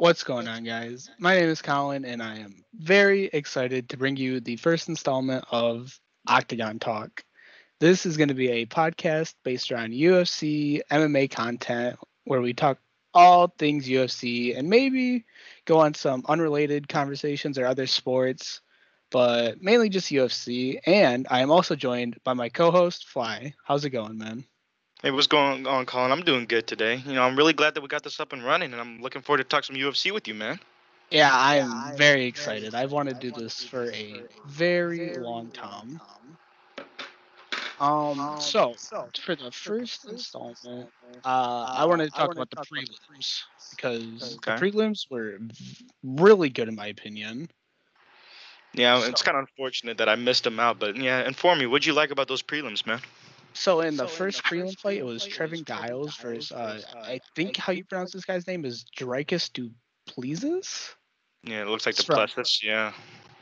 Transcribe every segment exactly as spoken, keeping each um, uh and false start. What's going on, guys? My name is Colin, and I am very excited to bring you the first installment of Octagon Talk. This is going to be a podcast based around U F C, M M A content, where we talk all things U F C and maybe go on some unrelated conversations or other sports, but mainly just U F C. And I am also joined by my co-host, Fly. How's it going, man? Hey, what's going on, Colin? I'm doing good today. You know, I'm really glad that we got this up and running, and I'm looking forward to talk some U F C with you, man. Yeah, I am yeah, very excited. I've wanted to do this for a very long time. Um, so, for the first installment, uh, I wanted to talk about the prelims, because okay. the prelims were really good, in my opinion. Yeah, it's kind of unfortunate that I missed them out, but yeah, inform me, what'd you like about those prelims, man? So in the so first prelim fight, it was Trevin Giles versus, uh, I think how you pronounce this guy's name is Dricus Du Plessis? Yeah, it looks like Du Plessis, yeah.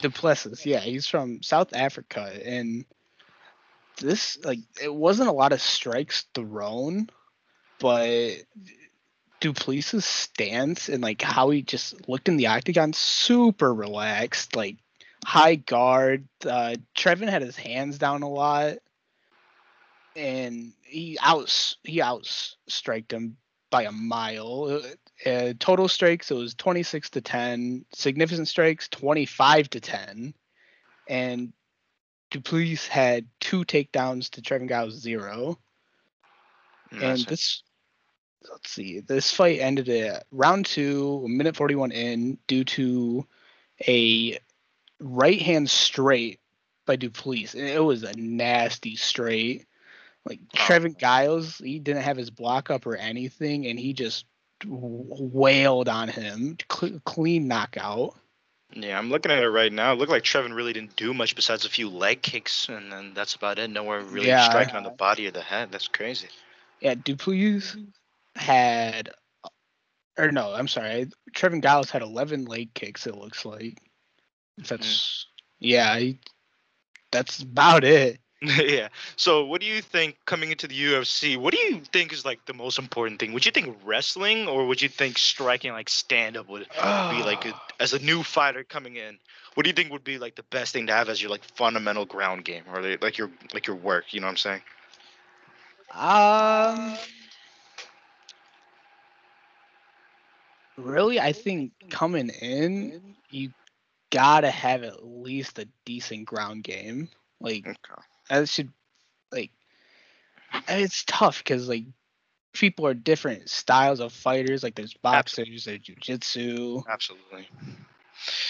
Du Plessis, yeah. He's from South Africa. And this, like, it wasn't a lot of strikes thrown, but Du Plessis' stance and, like, how he just looked in the octagon, super relaxed, like, high guard. Uh, Trevin had his hands down a lot. And he out he outstriked him by a mile. Uh, total strikes, it was twenty-six to ten. Significant strikes, twenty-five to ten. And Du Plessis had two takedowns to Trevin Giles zero. That's and this, it. let's see, this fight ended at round two, a minute forty-one in, due to a right hand straight by Du Plessis. And it was a nasty straight. Like, Trevin Giles, he didn't have his block up or anything, and he just wailed on him. Cl- clean knockout. Yeah, I'm looking at it right now. It looked like Trevin really didn't do much besides a few leg kicks, and then that's about it. Nowhere really yeah. striking on the body or the head. That's crazy. Yeah, Du Plessis had – or no, I'm sorry. Trevin Giles had eleven leg kicks, it looks like. That's – yeah, he, that's about it. Yeah. So what do you think coming into the U F C, what do you think is like the most important thing? Would you think wrestling, or would you think striking, like stand up would be like a, as a new fighter coming in? What do you think would be like the best thing to have as your like fundamental ground game, or like your like your work, you know what I'm saying? Um Really, I think coming in, you got to have at least a decent ground game. Like okay. That should, like, it's tough because, like, people are different styles of fighters. Like, there's boxers, there's jiu-jitsu. Absolutely.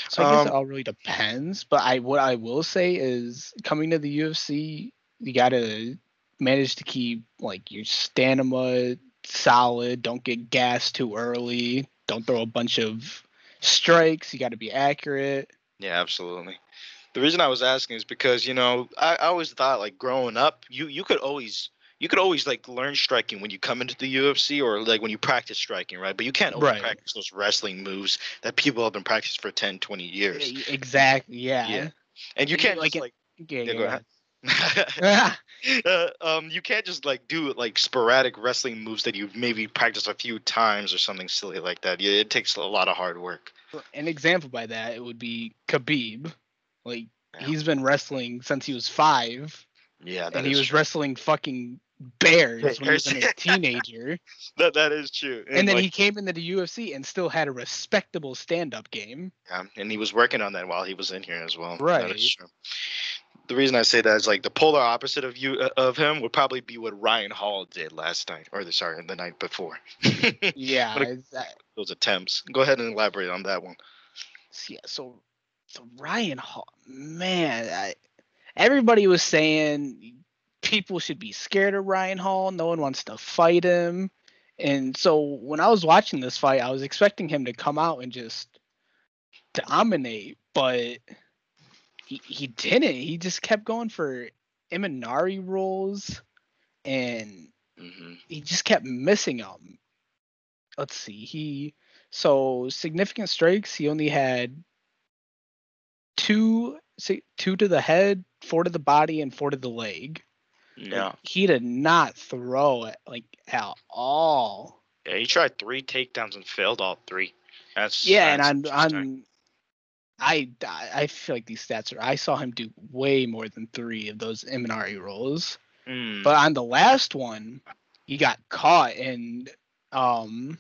So um, I guess it all really depends. But I what I will say is coming to the U F C, you got to manage to keep, like, your stamina solid. Don't get gassed too early. Don't throw a bunch of strikes. You got to be accurate. Yeah, absolutely. The reason I was asking is because, you know, I, I always thought, like, growing up, you, you could always you could always like learn striking when you come into the U F C, or like when you practice striking, right? But you can't always right. practice those wrestling moves that people have been practicing for ten, twenty years. Exactly. Yeah. yeah. And you can't you, like, just, like yeah, yeah, yeah, go ahead. uh, um, you can't just like do like sporadic wrestling moves that you've maybe practiced a few times or something silly like that. Yeah, it takes a lot of hard work. An example by that it would be Khabib. Like, yeah. he's been wrestling since he was five. Yeah, that and he is was true. wrestling fucking bears, bears when he was a teenager. That that is true. And, and then like, he came into the U F C and still had a respectable stand-up game. Yeah, and he was working on that while he was in here as well. Right. That is true. The reason I say that is like the polar opposite of you uh, of him would probably be what Ryan Hall did last night, or the sorry, the night before. yeah, a, that... those attempts. Go ahead and elaborate on that one. Yeah. So. So Ryan Hall, man, I, everybody was saying people should be scared of Ryan Hall. No one wants to fight him. And so when I was watching this fight, I was expecting him to come out and just dominate, but he, he didn't. He just kept going for Imanari rolls, and mm-hmm. he just kept missing them. Let's see. He So significant strikes, he only had Two, two to the head, four to the body, and four to the leg. No. Like, he did not throw it, like, at all. Yeah, he tried three takedowns and failed all three. That's yeah, that's and I'm I'm I I feel like these stats are. I saw him do way more than three of those Imanari rolls, mm. but on the last one, he got caught and um,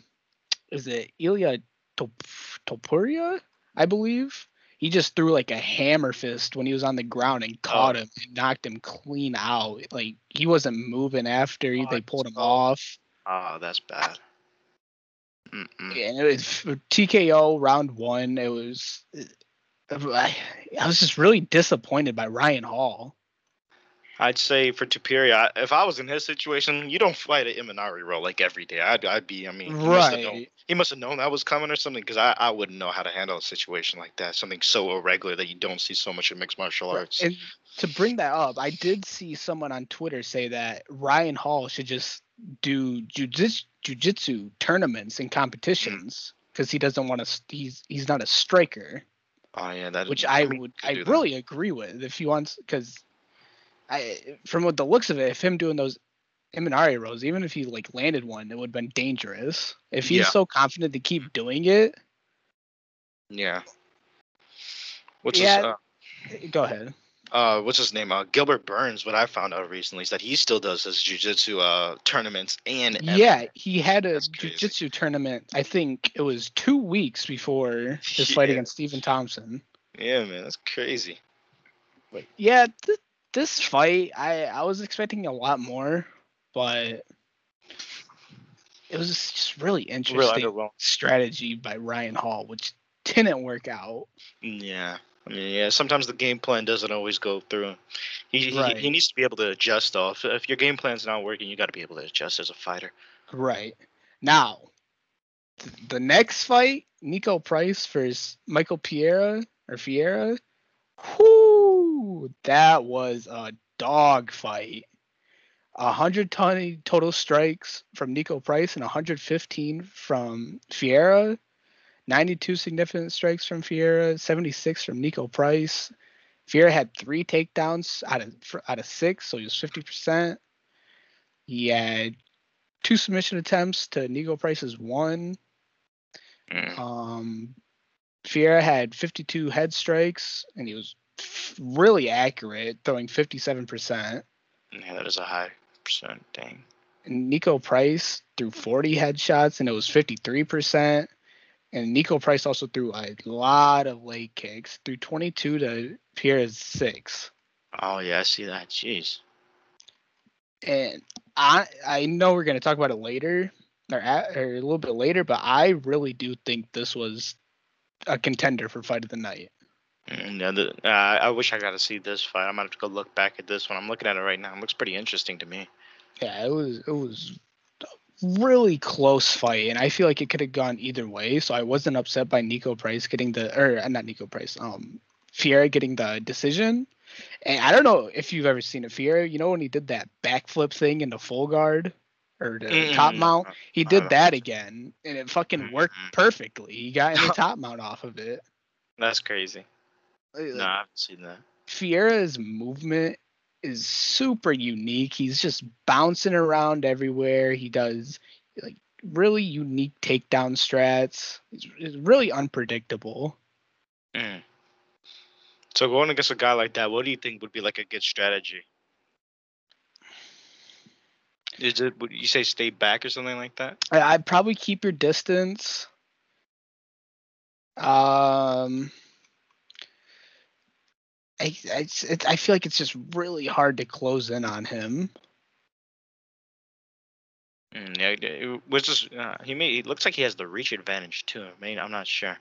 is it Ilia Top- Topuria? I believe he just threw like a hammer fist when he was on the ground and caught oh. him and knocked him clean out. Like he wasn't moving after he, oh, they pulled him oh. off. Oh, that's bad. Mm-mm. Yeah, and it was T K O round one. It was I, I was just really disappointed by Ryan Hall. I'd say for Topuria, if I was in his situation, you don't fight an Imanari roll like every day. I'd, I'd be, I mean, he right. must have known, known that was coming or something, because I, I wouldn't know how to handle a situation like that. Something so irregular that you don't see so much in mixed martial arts. And to bring that up, I did see someone on Twitter say that Ryan Hall should just do jiu-jitsu, jiu-jitsu tournaments and competitions because he doesn't want to. He's he's not a striker. Oh yeah, that which I, I mean, would I really that. agree with if he wants because. I, from what the looks of it, if him doing those Imanari rolls, even if he like landed one, it would have been dangerous. If he's yeah. so confident to keep doing it, yeah. Which yeah. is uh, go ahead. Uh, what's his name? Uh, Gilbert Burns. What I found out recently is that he still does his jiu-jitsu uh tournaments and yeah, M M A. He had a jiu-jitsu tournament. I think it was two weeks before his yeah. fight against Stephen Thompson. Yeah, man, that's crazy. But yeah. Th- This fight, I, I was expecting a lot more, but it was just really interesting Real strategy by Ryan Hall, which didn't work out. Yeah. I mean, yeah, sometimes the game plan doesn't always go through. He right. he, he needs to be able to adjust, though. If, if your game plan's not working, you got to be able to adjust as a fighter. Right. Now, th- the next fight, Nico Price versus Michael Fiera, or Fiera. Whoo, that was a dog fight. one hundred twenty total strikes from Nico Price and one hundred fifteen from Fiera. ninety-two significant strikes from Fiera, seventy-six from Nico Price. Fiera had three takedowns out of out of six, so he was fifty percent. He had two submission attempts to Nico Price's one. Um... Fiera had fifty-two head strikes, and he was really accurate, throwing fifty-seven percent. Yeah, that is a high percent, dang. And Nico Price threw forty headshots, and it was fifty-three percent. And Nico Price also threw a lot of leg kicks, threw twenty-two to Fiera's six. Oh, yeah, I see that. Jeez. And I I know we're going to talk about it later, or, at, or a little bit later, but I really do think this was a contender for fight of the night. Yeah, the, uh, I wish I got to see this fight. I might have to go look back at this one. I'm looking at it right now. It looks pretty interesting to me. Yeah, it was it was a really close fight, and I feel like it could have gone either way. So I wasn't upset by Nico Price getting the or not Nico Price, um, Fiera getting the decision. And I don't know if you've ever seen a Fiera. You know when he did that backflip thing in the full guard or the mm. top mount, he did that again, and it fucking worked perfectly. He got in the top mount off of it. That's crazy. Like, no, I haven't seen that. Fiera's movement is super unique. He's just bouncing around everywhere. He does like really unique takedown strats. It's, it's really unpredictable. Mm. So going against a guy like that, what do you think would be like a good strategy? Is it, would you say stay back or something like that? I'd probably keep your distance. Um, I I, it, I feel like it's just really hard to close in on him. Mm, yeah, it was just uh, he may. It looks like he has the reach advantage too. I mean, I'm not sure.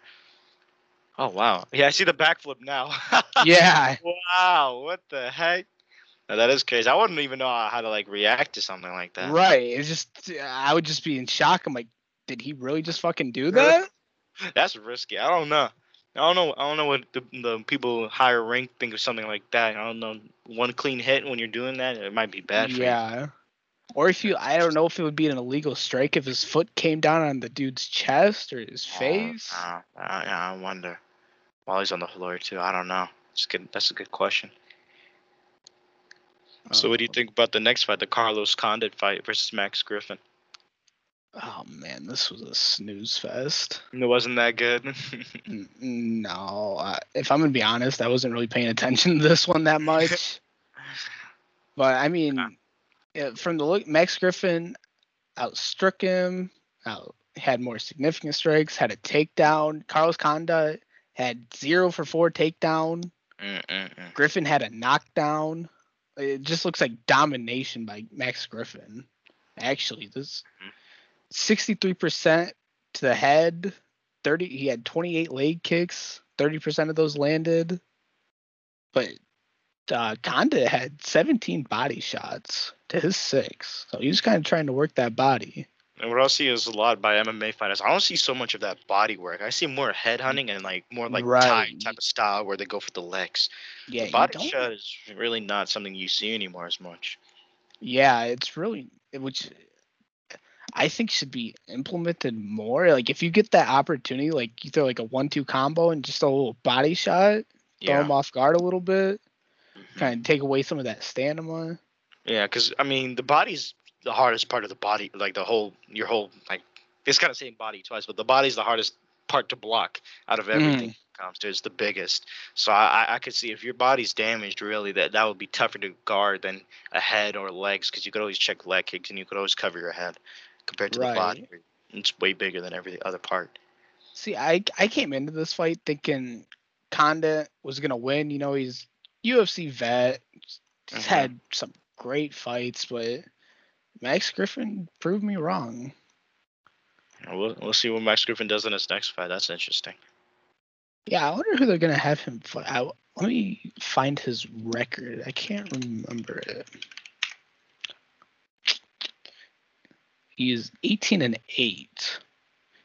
Oh wow! Yeah, I see the backflip now. Yeah. Wow! What the heck? Now, that is crazy. I wouldn't even know how to like react to something like that. Right. It's just I would just be in shock. I'm like, did he really just fucking do that? That's risky. I don't know. I don't know. I don't know what the, the people higher rank think of something like that. I don't know. One clean hit when you're doing that, it might be bad for yeah. you. Yeah. Or if you, I don't know if it would be an illegal strike if his foot came down on the dude's chest or his face. Uh, uh, I, I wonder. While he's on the floor too, I don't know. It's good. That's a good question. So what do you think about the next fight, the Carlos Condit fight versus Max Griffin? Oh, man, this was a snooze fest. It wasn't that good. No. I, if I'm going to be honest, I wasn't really paying attention to this one that much. But, I mean, uh-huh. yeah, from the look, Max Griffin outstruck him, out, had more significant strikes, had a takedown. Carlos Condit had zero for four takedown. Uh-uh. Griffin had a knockdown. It just looks like domination by Max Griffin. Actually, this... Mm-hmm. sixty-three percent to the head, thirty he had twenty-eight leg kicks, thirty percent of those landed. But uh, Conda had seventeen body shots to his six. So he was kind of trying to work that body. And what I'll see is a lot by M M A fighters. I don't see so much of that body work. I see more head hunting and like more like right. Thai type of style where they go for the legs. Yeah, the body shot is really not something you see anymore as much. Yeah, it's really which I think should be implemented more. Like if you get that opportunity, like you throw like a one two combo and just a little body shot, yeah. throw them off guard a little bit, mm-hmm. kind of take away some of that stamina. Yeah, because I mean the body's the hardest part of the body, like the whole your whole like it's kind of saying body twice, but the body's the hardest part to block out of everything. Mm. Comes to, it's the biggest. So I, I could see if your body's damaged, really, that, that would be tougher to guard than a head or legs because you could always check leg kicks and you could always cover your head compared to right. the body. It's way bigger than every other part. See, I, I came into this fight thinking Condit was going to win. You know, he's U F C vet. He's mm-hmm. had some great fights, but Max Griffin proved me wrong. We'll, we'll see what Max Griffin does in his next fight. That's interesting. Yeah, I wonder who they're going to have him fight. I, let me find his record. I can't remember it. He is eighteen and eight.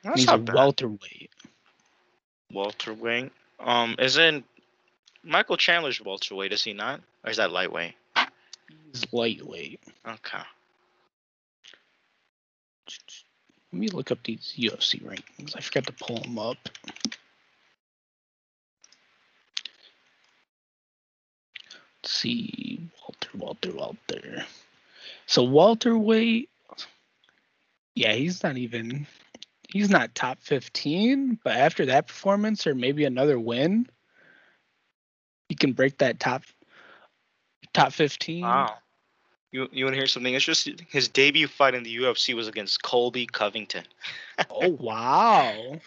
That's He's not a bad. welterweight. Welterweight? Um, is in Michael Chandler's welterweight, is he not? Or is that lightweight? He's lightweight. Okay. Let me look up these U F C rankings. I forgot to pull them up. Let's see, Walter, Walter, Walter. So welterweight, yeah, he's not even, he's not top fifteen. But after that performance, or maybe another win, he can break that top, top fifteen. Wow. You you want to hear something interesting? His debut fight in the U F C was against Colby Covington. Oh wow.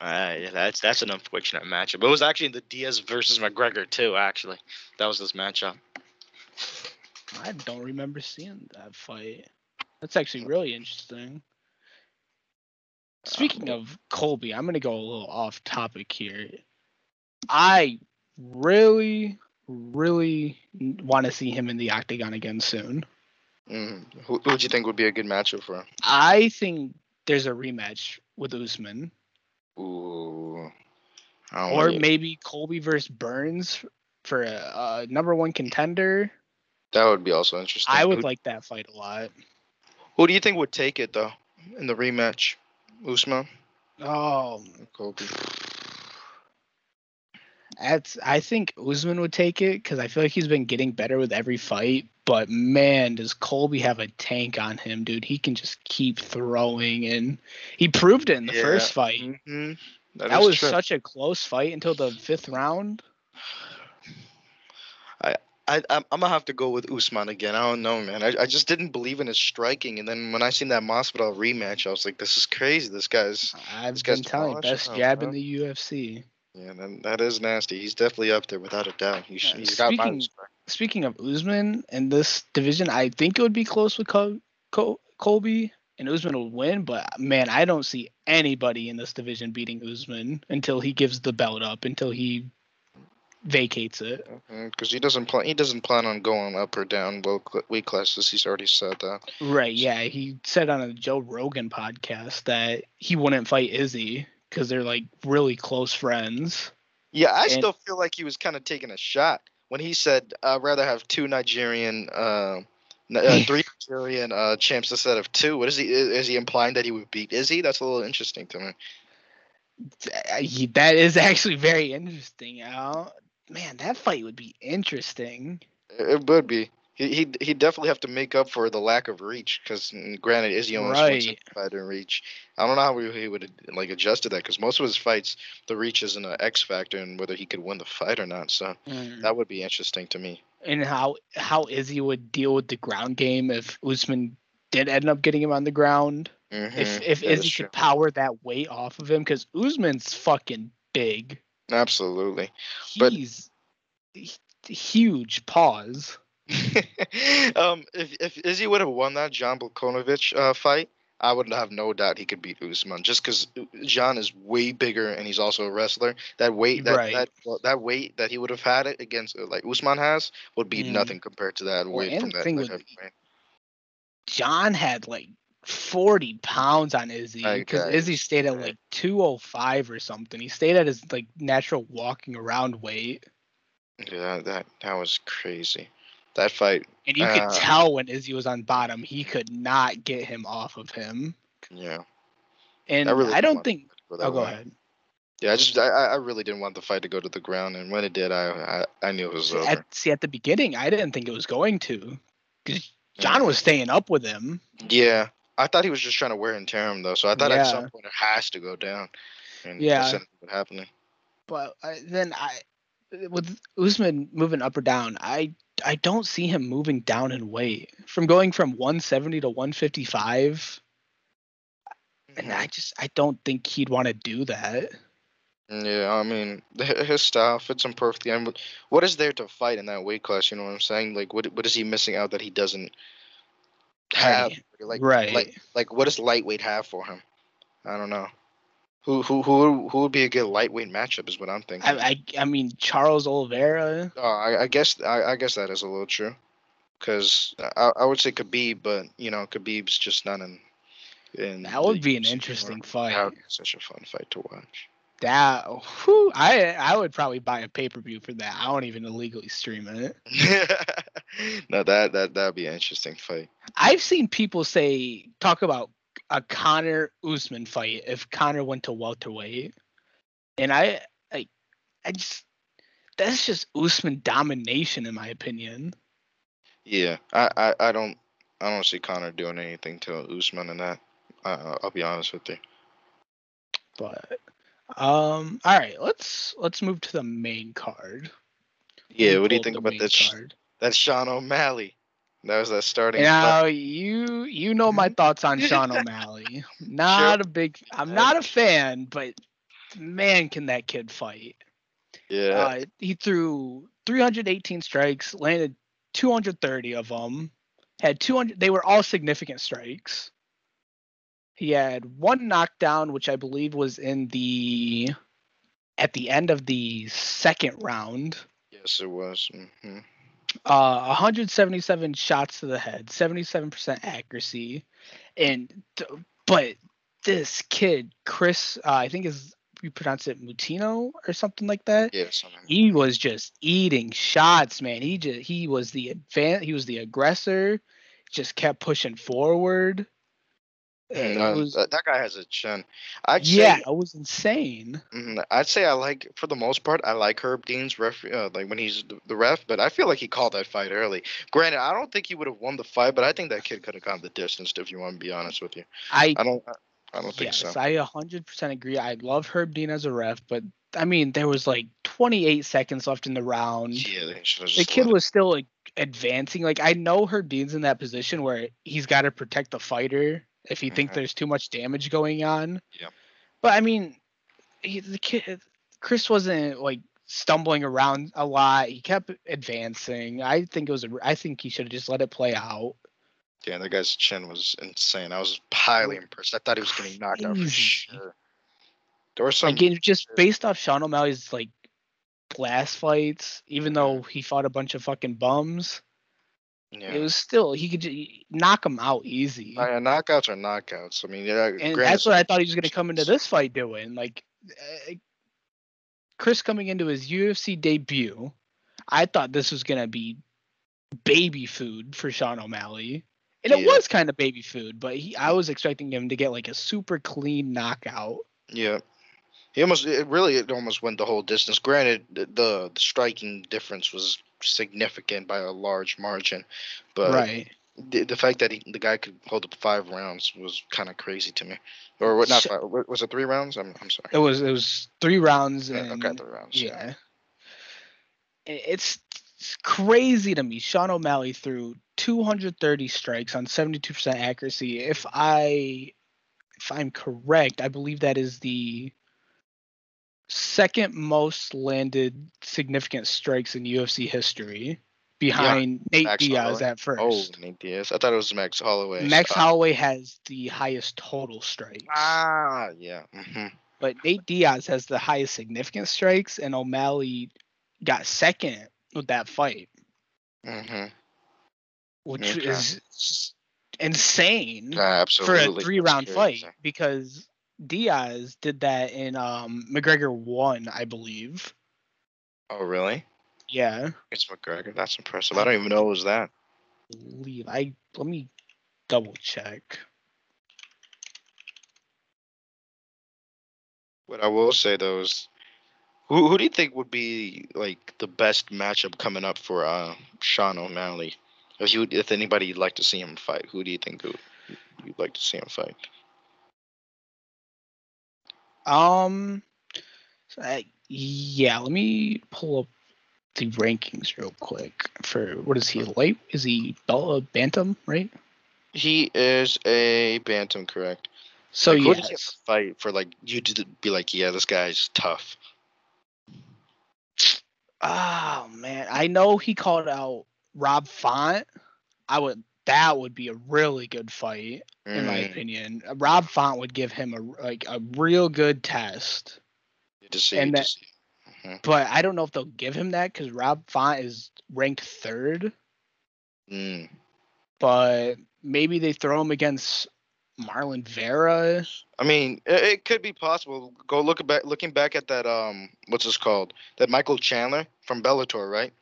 Uh, yeah, that's that's an unfortunate matchup. It was actually the Diaz versus McGregor too. Actually, that was this matchup. I don't remember seeing that fight. That's actually really interesting. Speaking um, of Colby, I'm gonna go a little off topic here. I really, really want to see him in the octagon again soon. Mm-hmm. Who would you think would be a good matchup for him? I think there's a rematch with Usman. Ooh. Or maybe Colby versus Burns for a, a number one contender. That would be also interesting. I would who, like that fight a lot. Who do you think would take it, though, in the rematch? Usman? Oh. Colby. That's, I think Usman would take it because I feel like he's been getting better with every fight. But, man, does Colby have a tank on him, dude. He can just keep throwing, and he proved it in the yeah. first fight. Mm-hmm. That, that was true. Such a close fight until the fifth round. I, I, I'm going to have to go with Usman again. I don't know, man. I, I just didn't believe in his striking, and then when I seen that Masvidal rematch, I was like, this is crazy. This guy's I've this been guy's telling you, best jab in the U F C. Yeah, that is nasty. He's definitely up there without a doubt. He should, yeah, he's speaking, got my respect. Speaking of Usman and this division, I think it would be close with Col- Col- Colby, and Usman will win. But, man, I don't see anybody in this division beating Usman until he gives the belt up, until he vacates it. Because mm-hmm, he doesn't plan he doesn't plan on going up or down weight classes. He's already said that. Right, so. Yeah. He said on a Joe Rogan podcast that he wouldn't fight Izzy because they're, like, really close friends. Yeah, I and- still feel like he was kind of taking a shot when he said, I'd rather have two Nigerian, uh, uh, three Nigerian uh, champs instead of two. What is he? Is, is he implying that he would beat Izzy? That's a little interesting to me. That is actually very interesting, Al. Man, that fight would be interesting. It would be. he he definitely have to make up for the lack of reach, because granted, Izzy almost right. fight in reach. I don't know how he would have, like, adjusted that, because most of his fights, the reach isn't an X factor in whether he could win the fight or not. So mm. that would be interesting to me. And how how Izzy would deal with the ground game if Usman did end up getting him on the ground. Mm-hmm. If if that Izzy could power that weight off of him, because Usman's fucking big. Absolutely. He's but, huge. Pause. um, if if Izzy would have won that Jan Błachowicz uh, fight, I would have no doubt he could beat Usman, just because Jan is way bigger and he's also a wrestler. That weight, that right. that, well, that weight that he would have had it against, like Usman has, would be mm. nothing compared to that well, weight from that. Like, was, Jan had like forty pounds on Izzy, because okay. Izzy stayed at like two oh five or something. He stayed at his like natural walking around weight. Yeah, that that was crazy. That fight. And you could uh, tell when Izzy was on bottom, he could not get him off of him. Yeah. And I, really I don't think... Oh, go ahead. Yeah, I just I, I really didn't want the fight to go to the ground, and when it did, I I, I knew it was see, over. At, see, at the beginning, I didn't think it was going to, because John yeah. was staying up with him. Yeah. I thought he was just trying to wear and tear him, though, so I thought yeah. at some point it has to go down. And yeah. that's what happened. But I, then I... With Usman moving up or down, I... I don't see him moving down in weight from going from one seventy to one fifty-five. And mm-hmm. I just, I don't think he'd want to do that. Yeah. I mean, his style fits him perfectly. And what is there to fight in that weight class? You know what I'm saying? Like, what, what is he missing out that he doesn't have? Like, right. like, like what does lightweight have for him? I don't know. Who who who who would be a good lightweight matchup is what I'm thinking. I I, I mean Charles Oliveira. Oh, I, I guess I, I guess that is a little true, because I, I would say Khabib, but you know Khabib's just not in. in that would be an interesting fight. That would be such a fun fight to watch. That whew, I I would probably buy a pay per view for that. I don't even illegally stream it. No, that that that'd be an interesting fight. I've seen people say talk about a Conor Usman fight if Conor went to welterweight, and I, I, I just that's just Usman domination in my opinion. Yeah, I, I, I don't I don't see Conor doing anything to Usman in that. Uh, I'll be honest with you. But um, all right, let's let's move to the main card. Yeah, what do you think about that? Sh- that's Sean O'Malley. That was that starting. Now you you know my thoughts on Sean O'Malley. Not sure. a big. I'm not a fan, but man, can that kid fight? Yeah. Uh, he threw three hundred eighteen strikes, landed two hundred thirty of them. Had two hundred. They were all significant strikes. He had one knockdown, which I believe was in the at the end of the second round. Yes, it was. Mm-hmm. Uh, one hundred seventy-seven shots to the head, seventy-seven percent accuracy, and th- but this kid, Chris, uh, I think is you pronounce it Mutino or something like that. Yeah, something. He was just eating shots, man. He just he was the advan- he was the aggressor, just kept pushing forward. No, was, that guy has a chin. I'd yeah, say, it was insane. I'd say I like, for the most part, I like Herb Dean's ref, uh, like when he's the ref. But I feel like he called that fight early. Granted, I don't think he would have won the fight, but I think that kid could have gone the distance. If you want to be honest with you, I, I don't, I don't think yes, so. Yes, I one hundred percent agree. I love Herb Dean as a ref, but I mean, there was like twenty-eight seconds left in the round. Yeah, they should have just the kid was it. still like advancing. Like I know Herb Dean's in that position where he's got to protect the fighter. If he mm-hmm. thinks there's too much damage going on. Yeah. But, I mean, he, the kid, Chris wasn't, like, stumbling around a lot. He kept advancing. I think it was. A, I think he should have just let it play out. Yeah, that guy's chin was insane. I was highly impressed. I thought he was getting knocked out for sure. There were some... Again, just based off Sean O'Malley's, like, last fights, even though he fought a bunch of fucking bums... Yeah. It was still he could just knock him out easy. Uh, knockouts are knockouts. I mean, yeah, and that's what I thought he was going to come into this fight doing. Like uh, Chris coming into his U F C debut, I thought this was going to be baby food for Sean O'Malley, and it yeah. was kind of baby food. But he, I was expecting him to get like a super clean knockout. Yeah. He almost it really it almost went the whole distance. Granted, the, the striking difference was significant by a large margin. But right. the, the fact that he, the guy could hold up five rounds was kind of crazy to me. Or what? Not five, was it three rounds? I'm I'm sorry. It was it was three rounds. And, yeah, okay, three rounds. Yeah. yeah. It's, it's crazy to me. Sean O'Malley threw two hundred thirty strikes on seventy-two percent accuracy. If I if I'm correct, I believe that is the second most landed significant strikes in U F C history, behind yeah, Nate Max Diaz Holloway. At first. Oh, Nate Diaz. I thought it was Max Holloway. Max uh, Holloway has the highest total strikes. Ah, yeah. Mm-hmm. But Nate Diaz has the highest significant strikes, and O'Malley got second with that fight. Mm-hmm. Which okay. is just insane uh, absolutely. for a three-round fight, because Diaz did that in um, McGregor one, I believe. Oh, really? Yeah. It's McGregor. That's impressive. I don't even know it was that. I believe. I Let me double check. What I will say, though, is who, who do you think would be, like, the best matchup coming up for uh, Sean O'Malley? If, you, if anybody you'd like to see him fight, who do you think would, you'd like to see him fight? Um, so I, yeah, let me pull up the rankings real quick for, what is he, light? Is he Bella Bantam, right? He is a Bantam, correct. So, like, yes. Who does he have to fight for, like, you to be like, yeah, this guy's tough? Oh, man. I know he called out Rob Font. I would, that would be a really good fight, mm. in my opinion. Rob Font would give him a, like, a real good test. To see, and that, to see. Mm-hmm. But I don't know if they'll give him that, because Rob Font is ranked third. Mm. But maybe they throw him against Marlon Vera. I mean, it, it could be possible. Go look back, looking back at that. Um, what's this called? That Michael Chandler from Bellator, right?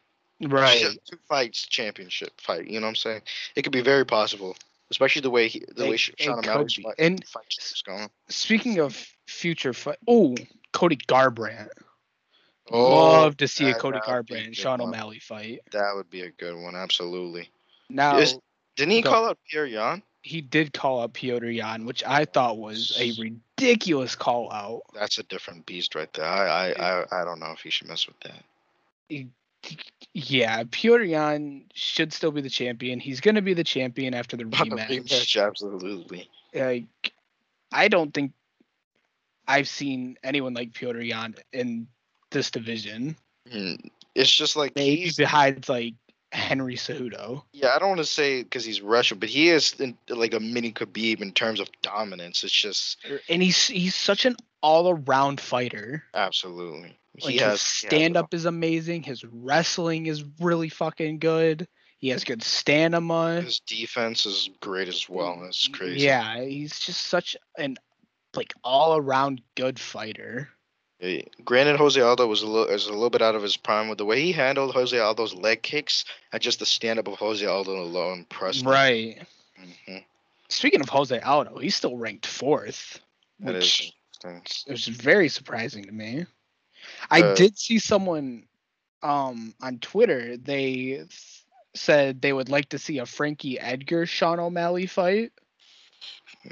Right. Two fights, championship fight. You know what I'm saying? It could be very possible, especially the way he, the it, way Sean O'Malley's fight, and fight is going. Speaking of future fight, oh. Cody Garbrandt. Oh, love to see that, a Cody Garbrandt and Sean one. O'Malley fight. That would be a good one, absolutely. Now, Is, didn't he go, call out Petr Yan? He did call out Petr Yan, which I thought was a ridiculous call out. That's a different beast right there. I I, I, I don't know if he should mess with that. He, yeah, Petr Yan should still be the champion. He's going to be the champion after the rematch. The rematch, absolutely. Like, I don't think I've seen anyone like Petr Yan in this division. It's just like he behind like Henry Cejudo. Yeah, I don't want to say because he's Russian, but he is in, like a mini Khabib in terms of dominance. It's just, and he's he's such an all-around fighter. Absolutely, like, he has, his stand-up is amazing. His wrestling is really fucking good. He has good stamina. His defense is great as well. It's crazy. Yeah, he's just such an like all-around good fighter. Yeah, granted, Jose Aldo was a little was a little bit out of his prime with the way he handled Jose Aldo's leg kicks, and just the stand-up of Jose Aldo alone impressed me. Right. Mm-hmm. Speaking of Jose Aldo, he's still ranked fourth, that which is it was very surprising to me. I uh, did see someone um, on Twitter. They said they would like to see a Frankie Edgar Sean O'Malley fight,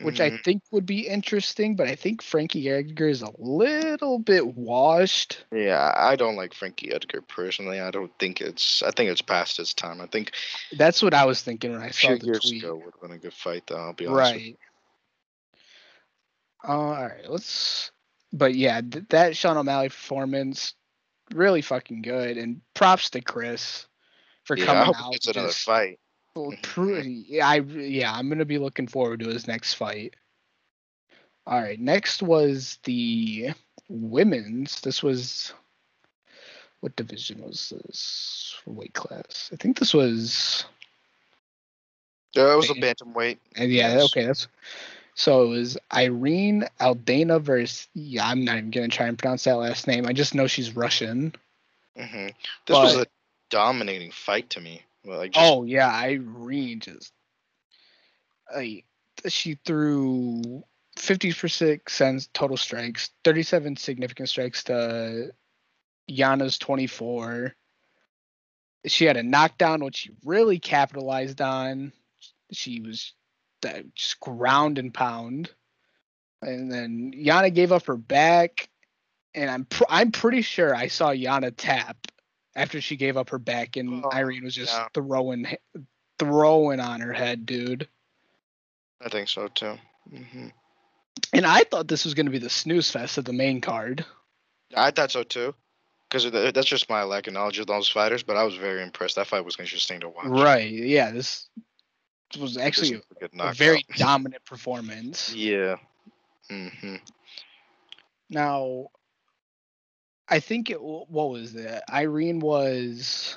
which I think would be interesting, but I think Frankie Edgar is a little bit washed. Yeah, I don't like Frankie Edgar personally. I don't think it's. I think it's past its time. I think that's what I was thinking when I saw the tweet. Years ago would have been a good fight, though. I'll be honest. Right. Uh, all right. Let's. But yeah, th- that Sean O'Malley performance really fucking good, and props to Chris for yeah, coming I hope out. It's another just, fight. Pretty, I yeah, I'm gonna be looking forward to his next fight. All right, next was the women's. This was what division was this? Weight class? I think this was. Yeah, it was a bantamweight. And yeah, yes. okay, that's so. It was Irene Aldana versus. Yeah, I'm not even gonna try and pronounce that last name. I just know she's Russian. Mm-hmm. This but, was a dominating fight to me. Well, like just, oh yeah, Irene just like she threw fifty-six total strikes, thirty-seven significant strikes to Yana's twenty-four. She had a knockdown, which she really capitalized on. She was just ground and pound. And then Yana gave up her back. And I'm pr- I'm pretty sure I saw Yana tap after she gave up her back. And oh, Irene was just yeah. throwing throwing on her head, dude. I think so, too. Mm-hmm. And I thought this was going to be the snooze fest of the main card. I thought so, too. Because that's just my lack of knowledge of those fighters, but I was very impressed. That fight was interesting to watch. Right, yeah. This was actually this a, a very dominant performance. Yeah. Mm-hmm. Now, I think it, what was it? Irene was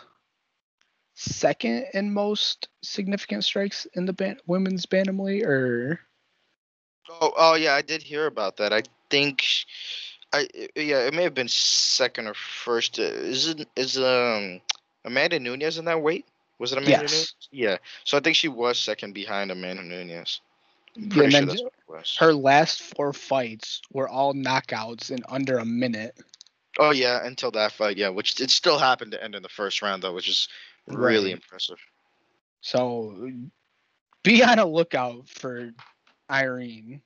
second in most significant strikes in the ban- women's bantamweight, or? Oh, oh, yeah, I did hear about that. I think... I yeah, it may have been second or first. Is it is um Amanda Nunes in that weight? Was it Amanda yes. Nunes? Yeah. So I think she was second behind Amanda Nunes. I'm pretty yeah, sure that's what it was. Her last four fights were all knockouts in under a minute. Oh yeah, until that fight, yeah, which it still happened to end in the first round though, which is really right. impressive. So be on a lookout for Irene.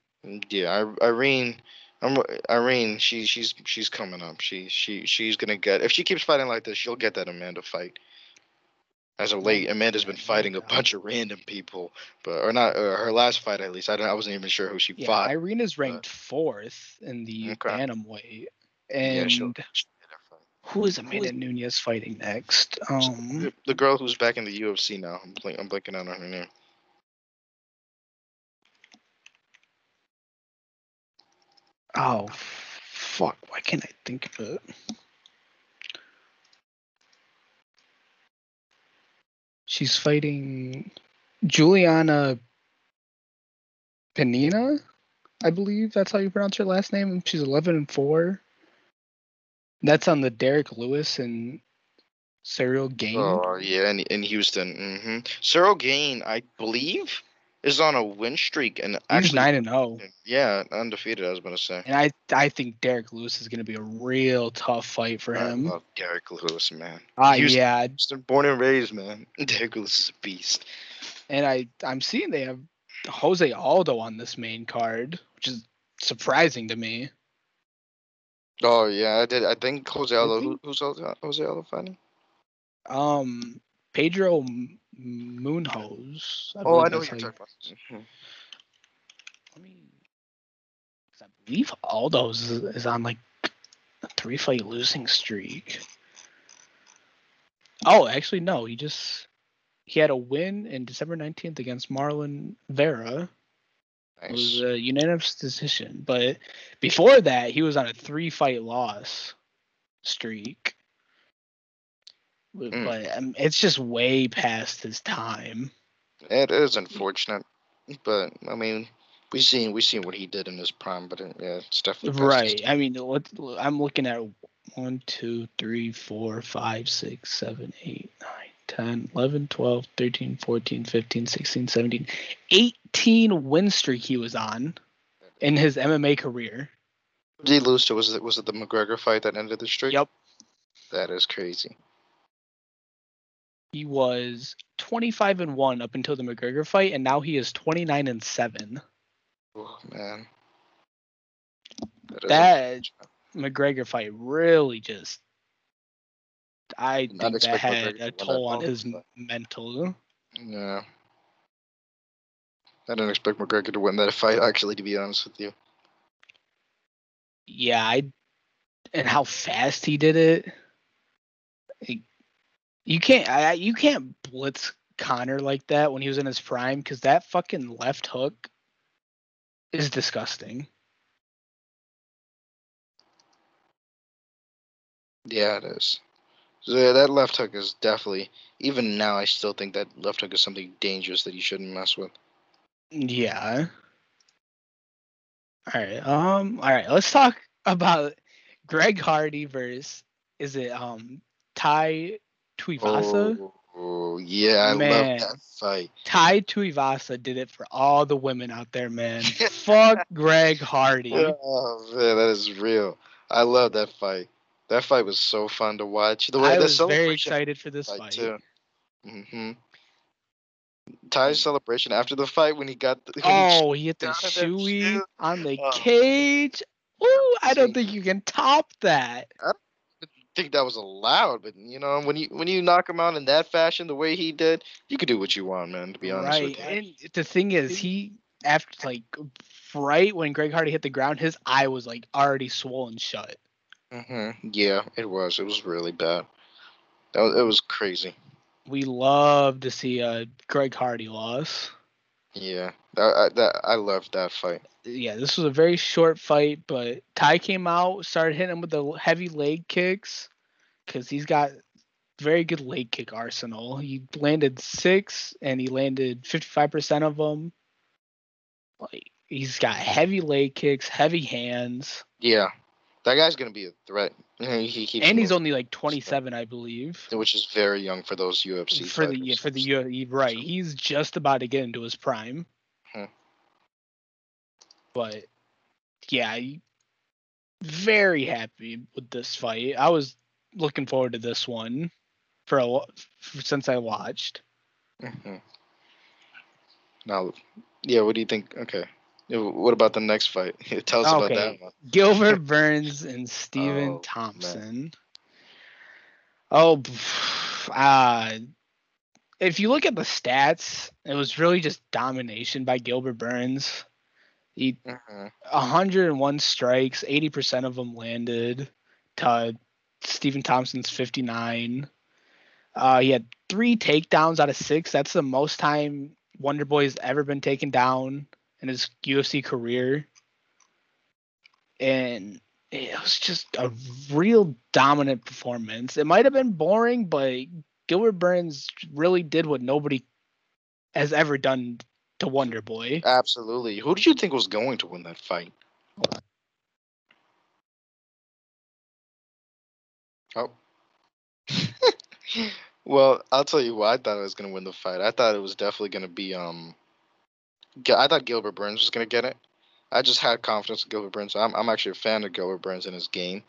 Yeah, Irene. I'm, Irene, she, she's she's coming up. She she she's gonna get. If she keeps fighting like this, she'll get that Amanda fight. As of late, Amanda's been fighting a bunch of random people, but or not or her last fight at least. I don't. I wasn't even sure who she yeah, fought. Irene is ranked uh, fourth in the okay. bantamweight, and yeah, she'll, she'll who is Amanda who is, Nunes fighting next? Um, the, the girl who's back in the U F C now. I'm blank, I'm blanking on her name. Oh, fuck. Why can't I think of it? She's fighting Juliana Pennina, I believe. That's how you pronounce her last name. She's eleven and four. That's on the Derek Lewis and Cyril Gain. Oh, yeah, in, in Houston. Mm-hmm. Cyril Gain, I believe, is on a win streak and actually nine and oh. Yeah, undefeated. I was gonna say. And I, I think Derek Lewis is gonna be a real tough fight for I him. I love Derek Lewis, man. Ah, uh, yeah. Born and raised, man. Derek Lewis is a beast. And I, I'm seeing they have Jose Aldo on this main card, which is surprising to me. Oh yeah, I did. I think Jose Aldo. Think, who's Jose Aldo fighting? Um, Pedro. Moonhose. I oh, I know what you're talking about. Mm-hmm. Let me, I believe Aldo's is, is on like a three-fight losing streak. Oh, actually, no. He just he had a win in December nineteenth against Marlon Vera. Nice. It was a unanimous decision. But before that, he was on a three-fight loss streak. But mm. um, it's just way past his time. It is unfortunate, but I mean, we seen we seen what he did in his prime. But it, yeah, it's definitely past right. His time. I mean, what, I'm looking at one, two, three, four, five, six, seven, eight, nine, ten, eleven, twelve, thirteen, fourteen, fifteen, sixteen, seventeen, eighteen win streak he was on in his M M A career. Did he lose to? Was it was it the McGregor fight that ended the streak? Yep. That is crazy. He was twenty-five and one up until the McGregor fight, and now he is twenty-nine and seven. Oh man, that, that McGregor fight really just—I think that had McGregor a toll on his fight. Mental. Yeah, I didn't expect McGregor to win that fight. Actually, to be honest with you. Yeah, I, and how fast he did it. He, You can't I, you can't blitz Conor like that when he was in his prime, because that fucking left hook is disgusting. Yeah, it is. So yeah, that left hook is definitely, even now I still think that left hook is something dangerous that you shouldn't mess with. Yeah. All right. Um. All right. Let's talk about Greg Hardy versus is it um Ty. Tuivasa? Oh, oh, yeah, I man. love that fight. Ty Tuivasa did it for all the women out there, man. Fuck Greg Hardy. Oh, man, that is real. I love that fight. That fight was so fun to watch. The way I was very excited for this fight. Too. Mm-hmm. Ty's celebration after the fight when he got the, when oh he, he hit the shoey on the oh. cage. Ooh, I don't think you can top that. I don't think that was allowed, but you know when you when you knock him out in that fashion, the way he did, you could do what you want, man. To be honest right. with you. And the thing is, he after like right when Greg Hardy hit the ground, his eye was like already swollen shut. Mm-hmm. Yeah, it was. It was really bad. That was, it was crazy. We love to see a Greg Hardy loss. Yeah, I, I, I loved that fight. Yeah, this was a very short fight, but Ty came out, started hitting him with the heavy leg kicks because he's got very good leg kick arsenal. He landed six, and he landed fifty-five percent of them. Like, he's got heavy leg kicks, heavy hands. Yeah. That guy's going to be a threat. He, he and he's only like twenty-seven, I believe. Which is very young for those U F C for the yeah, For the U F C, right. He's just about to get into his prime. Hmm. But, yeah, very happy with this fight. I was looking forward to this one for a, since I watched. Mm-hmm. Now, yeah, what do you think? Okay. What about the next fight? Tell us okay. about that one. Gilbert Burns and Stephen oh, Thompson. Man. Oh, uh, if you look at the stats, it was really just domination by Gilbert Burns. He uh-huh. one hundred one strikes, eighty percent of them landed to Stephen Thompson's fifty-nine. Uh, he had three takedowns out of six. That's the most time Wonder Boy has ever been taken down in his U F C career, and it was just a real dominant performance. It might have been boring, but Gilbert Burns really did what nobody has ever done to Wonder Boy. Absolutely. Who did you think was going to win that fight? Oh. Well, I'll tell you why I thought I was going to win the fight. I thought it was definitely going to be um. I thought Gilbert Burns was going to get it. I just had confidence in Gilbert Burns. I'm I'm actually a fan of Gilbert Burns and his game.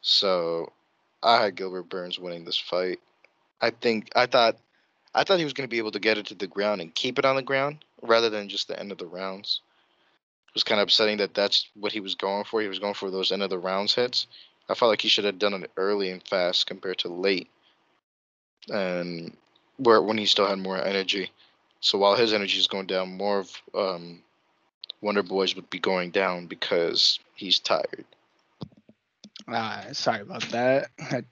So I had Gilbert Burns winning this fight. I think I thought I thought he was going to be able to get it to the ground and keep it on the ground rather than just the end of the rounds. It was kind of upsetting that that's what he was going for. He was going for those end of the rounds hits. I felt like he should have done it early and fast compared to late, and where when he still had more energy. So while his energy is going down, more of um, Wonder Boy's would be going down because he's tired. Uh, sorry about that. I,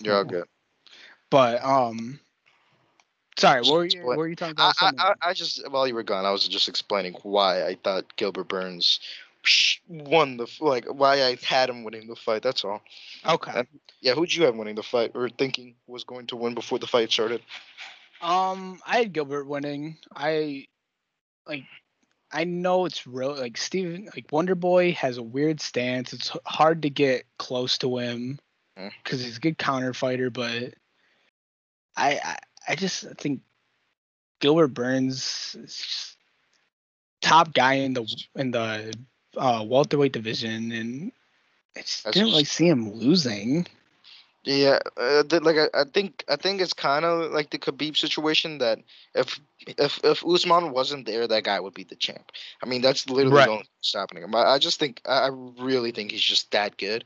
You're all good. But, um, sorry, what were you, what were you talking about? I, I, I just, while you were gone, I was just explaining why I thought Gilbert Burns won the, like, why I had him winning the fight. That's all. Okay. And, yeah, who'd you have winning the fight or thinking was going to win before the fight started? Um, I had Gilbert winning. I, like, I know it's real. Like Steven, like Wonder Boy has a weird stance. It's hard to get close to him because he's a good counter fighter. But I, I, I just I think Gilbert Burns is just top guy in the in the uh, welterweight division, and I just That's didn't really just- see him losing. Yeah, uh, th- like I, I think I think it's kind of like the Khabib situation that if if if Usman wasn't there, that guy would be the champ. I mean, that's literally right. the only thing that's happening. I, I just think I really think he's just that good.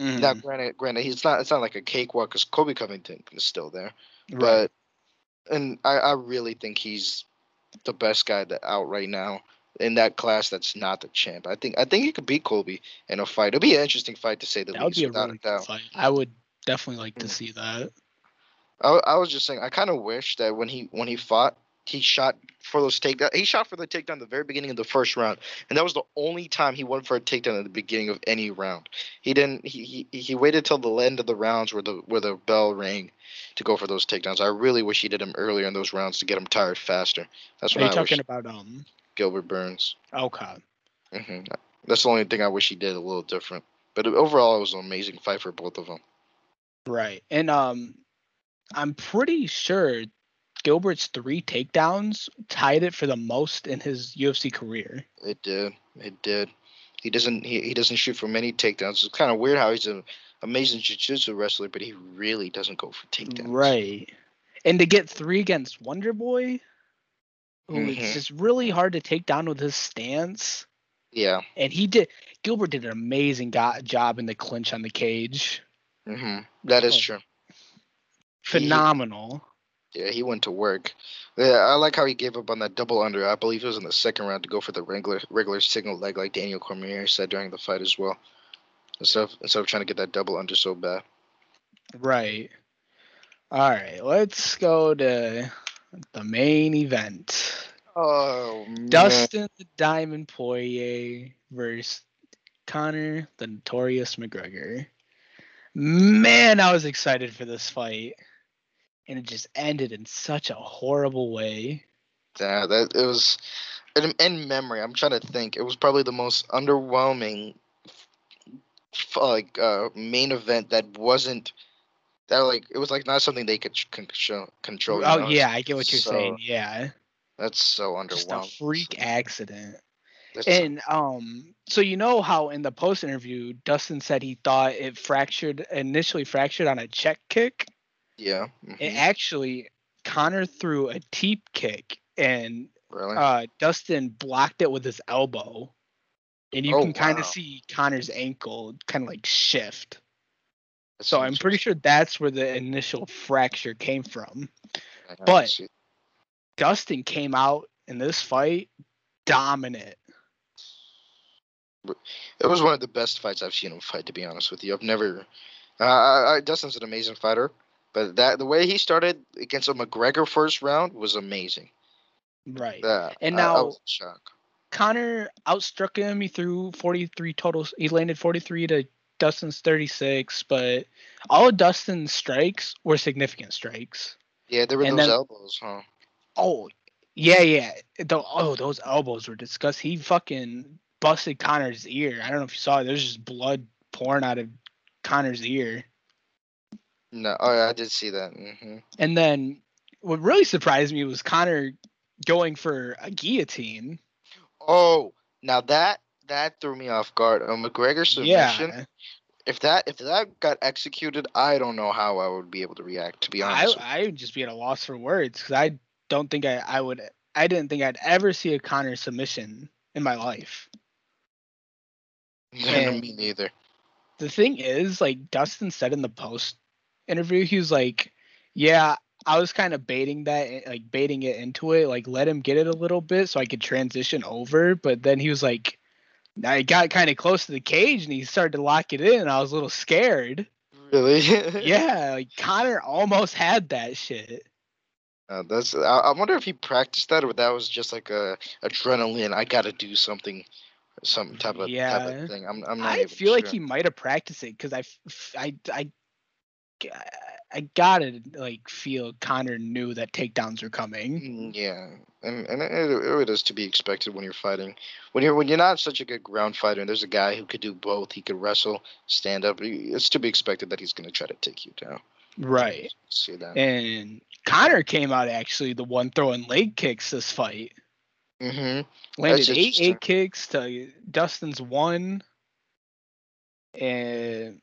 Mm. Now, granted, granted, he's not. It's not like a cakewalk because Colby Covington is still there, right. but and I, I really think he's the best guy that out right now in that class. That's not the champ. I think I think he could beat Colby in a fight. It'll be an interesting fight to say the that least. That would be a really good fight. I would. Definitely like to see that. I, I was just saying, I kind of wish that when he when he fought, he shot for those takedown. He shot for the takedown at the very beginning of the first round, and that was the only time he went for a takedown at the beginning of any round. He didn't. He he, he waited till the end of the rounds where the where the bell rang to go for those takedowns. I really wish he did them earlier in those rounds to get him tired faster. That's what Are you I talking wish. About um Gilbert Burns. Okay. Mm-hmm. That's the only thing I wish he did a little different. But overall, it was an amazing fight for both of them. Right, and um, I'm pretty sure Gilbert's three takedowns tied it for the most in his U F C career. It did. It did. He doesn't he, he doesn't shoot for many takedowns. It's kind of weird how he's an amazing jiu-jitsu wrestler, but he really doesn't go for takedowns. Right. And to get three against Wonder Boy, who mm-hmm. it's just really hard to take down with his stance. Yeah. And he did. Gilbert did an amazing go- job in the clinch on the cage. Mm-hmm. That is oh. true. Phenomenal. He, yeah, he went to work. Yeah, I like how he gave up on that double under. I believe it was in the second round to go for the regular, regular single leg, like Daniel Cormier said during the fight as well. Instead of, instead of trying to get that double under so bad. Right. All right, let's go to the main event. Oh, man. Dustin the Diamond Poirier versus Conor the Notorious McGregor. Man, I was excited for this fight, and it just ended in such a horrible way. Yeah, that it was in, in memory. I'm trying to think. It was probably the most underwhelming, like uh, main event that wasn't. That like it was like not something they could control. control oh know? yeah, I get what you're so, saying. Yeah, that's so underwhelming. Just a freak accident. That's and a- um, so you know how in the post interview, Dustin said he thought it fractured initially fractured on a check kick. Yeah. Mm-hmm. And actually, Conor threw a teep kick, and really? uh, Dustin blocked it with his elbow, and you oh, can kind of wow. see Conor's ankle kind of like shift. So I'm pretty sure that's where the initial fracture came from. But Dustin came out in this fight dominant. It was one of the best fights I've seen him fight, to be honest with you. I've never uh, – I, Dustin's an amazing fighter, but that the way he started against a McGregor first round was amazing. Right. Uh, and now I, I was shocked. Conor outstruck him. He threw forty-three total – he landed forty-three to – Dustin's thirty-six, but all of Dustin's strikes were significant strikes. Yeah, there were and those then, elbows, huh? Oh, yeah, yeah. The, oh, those elbows were disgusting. He fucking busted Conor's ear. I don't know if you saw it. There's just blood pouring out of Conor's ear. No, oh, yeah, I did see that. Mm-hmm. And then what really surprised me was Conor going for a guillotine. Oh, now that... That threw me off guard. A McGregor submission. Yeah. If that if that got executed, I don't know how I would be able to react. To be honest, I, I would just be at a loss for words because I don't think I, I would. I didn't think I'd ever see a Conor submission in my life. Me neither. The thing is, like Dustin said in the post interview, he was like, "Yeah, I was kind of baiting that, like baiting it into it, like let him get it a little bit so I could transition over." But then he was like. I got kind of close to the cage, and he started to lock it in, and I was a little scared. Really? Yeah, like, Conor almost had that shit. Uh, that's. I, I wonder if he practiced that, or that was just like a adrenaline, I gotta do something, some type of, yeah. type of thing. I'm, I'm not I even feel sure. like he might have practiced it, because I, I, I, I gotta, like, feel Conor knew that takedowns were coming. Yeah. And, and it, it is to be expected when you're fighting. When you're when you're not such a good ground fighter, and there's a guy who could do both, he could wrestle, stand up. It's to be expected that he's going to try to take you down. Right. See that. And Conor came out actually the one throwing leg kicks this fight. Mm-hmm. Landed eight eight kicks to Dustin's one. And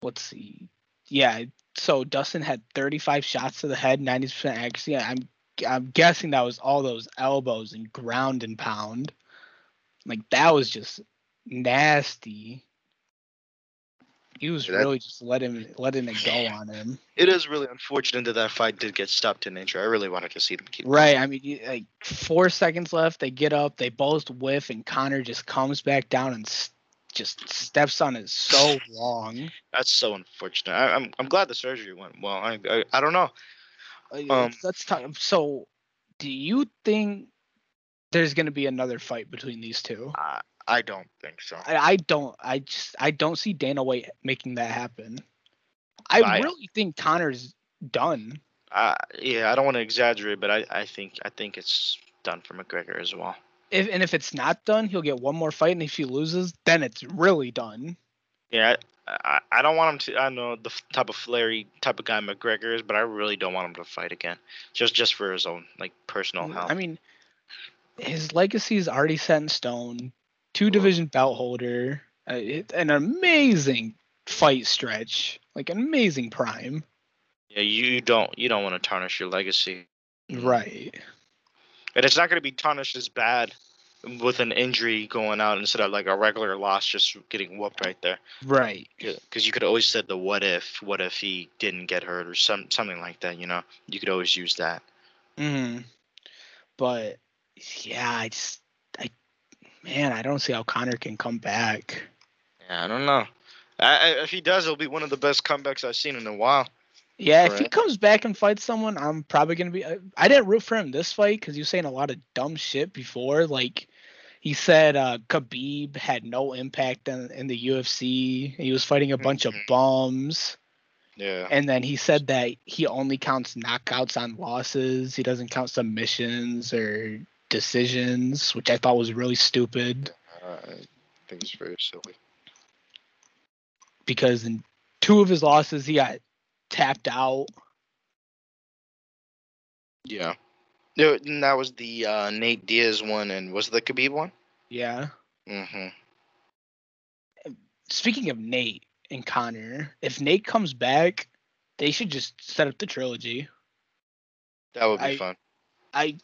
let's see. Yeah. So Dustin had thirty-five shots to the head, ninety percent accuracy. I'm I'm guessing that was all those elbows and ground and pound. Like, that was just nasty. He was that, really just letting, letting it go on him. It is really unfortunate that that fight did get stopped in nature. I really wanted to see them keep Right. Going. I mean, like, four seconds left. They get up. They both whiff, and Conor just comes back down and st- just steps on it so long. That's so unfortunate. I, I'm I'm glad the surgery went well. I I, I don't know. Um, Let's talk. So, do you think there's going to be another fight between these two? I, I don't think so. I, I don't. I just. I don't see Dana White making that happen. I, I really think Conor's done. Uh, yeah, I don't want to exaggerate, but I, I think I think it's done for McGregor as well. If and if it's not done, he'll get one more fight, and if he loses, then it's really done. Yeah. I, I, I don't want him to. I know the type of flary type of guy McGregor is, but I really don't want him to fight again, just just for his own like personal health. I mean, his legacy is already set in stone. two division belt holder, uh, it, an amazing fight stretch, like an amazing prime. Yeah, you don't you don't want to tarnish your legacy, right? And it's not going to be tarnished as bad with an injury going out instead of like a regular loss just getting whooped right there, right? Because you could always said the what if, what if he didn't get hurt or some something like that. You know, you could always use that. Hmm. But yeah, I just I man, I don't see how Conor can come back. Yeah, I don't know. I, if he does, it'll be one of the best comebacks I've seen in a while. Yeah, if he comes back and fights someone, I'm probably going to be... I, I didn't root for him this fight because he was saying a lot of dumb shit before. Like, he said uh, Khabib had no impact in, in the U F C. He was fighting a bunch of bums. Yeah. And then he said that he only counts knockouts on losses. He doesn't count submissions or decisions, which I thought was really stupid. Uh, I think it's very silly. Because in two of his losses, he got... tapped out. Yeah. And that was the uh, Nate Diaz one, and was it the Khabib one? Yeah. Mm-hmm. Speaking of Nate and Conor, if Nate comes back, they should just set up the trilogy. That would be I, fun. I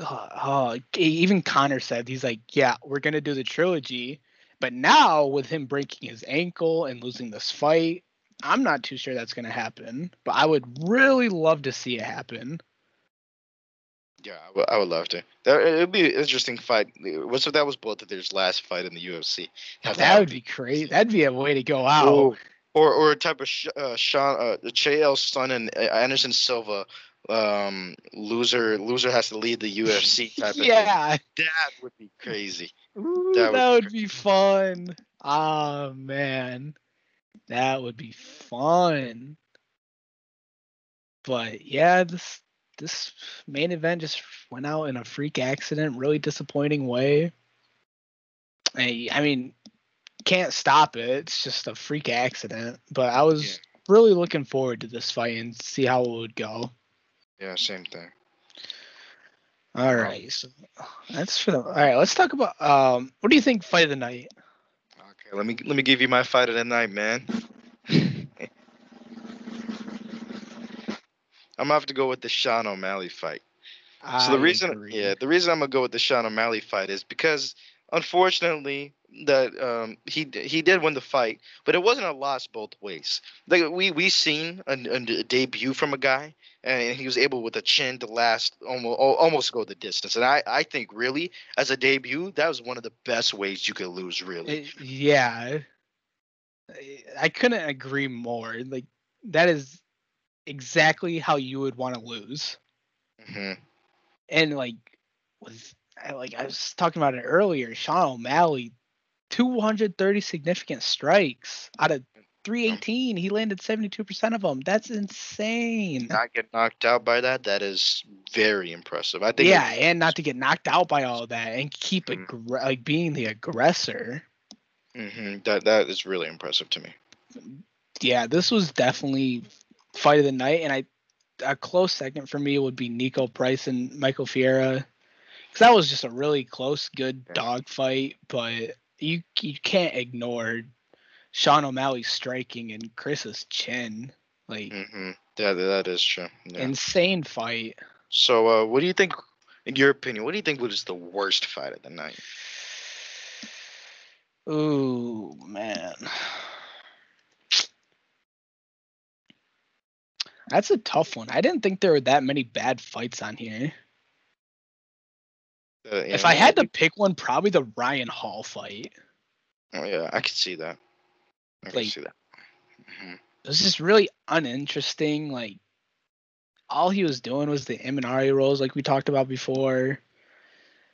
uh, uh, even Conor said, he's like, yeah, we're going to do the trilogy, but now with him breaking his ankle and losing this fight, I'm not too sure that's going to happen, but I would really love to see it happen. Yeah, I would, I would love to. It would be an interesting fight. What if that was both of their last fight in the U F C? Now, that, that would be crazy. That'd be a way to go out. Or or, or a type of uh, Sean, uh, Chael Sonnen and Anderson Silva, um, loser loser has to lead the U F C type yeah. of thing. Yeah. That would be crazy. Ooh, that would, that would be, be fun. Ah, oh, man. That would be fun. But yeah, this this main event just went out in a freak accident, really disappointing way. I, I mean, can't stop it. It's just a freak accident. But I was yeah. really looking forward to this fight and see how it would go. Yeah, same thing. All right. So that's for the all right, let's talk about um what do you think fight of the night? Let me let me give you my fight of the night, man. I'm gonna have to go with the Sean O'Malley fight. I so the reason, agree. yeah, the reason I'm gonna go with the Sean O'Malley fight is because, unfortunately, that um, he he did win the fight, but it wasn't a loss both ways. Like we we seen a, a debut from a guy, and he was able with a chin to last almost almost go the distance. And I, I think really as a debut, that was one of the best ways you could lose. Really, it, yeah, I couldn't agree more. Like that is exactly how you would want to lose. Mm-hmm. And like with. I, like I was talking about it earlier, Sean O'Malley, two hundred thirty significant strikes out of three eighteen. He landed seventy-two percent of them. That's insane. Not get knocked out by that. That is very impressive. I think. Yeah, and not to get knocked out by all that and keep mm-hmm. aggr- like being the aggressor. Mm-hmm. That that is really impressive to me. Yeah, this was definitely fight of the night, and I a close second for me would be Nico Price and Michael Fiera. That was just a really close, good dogfight, but you you can't ignore Sean O'Malley striking and Chris's chin. Like, mm-hmm. yeah, that is true. Yeah. Insane fight. So, uh, what do you think, in your opinion, what do you think was the worst fight of the night? Ooh, man. That's a tough one. I didn't think there were that many bad fights on here. Uh, yeah. If I had to pick one, probably the Ryan Hall fight. Oh, yeah, I could see that. I could like, see that. Mm-hmm. It was just really uninteresting. Like, all he was doing was the M and R rolls, like we talked about before.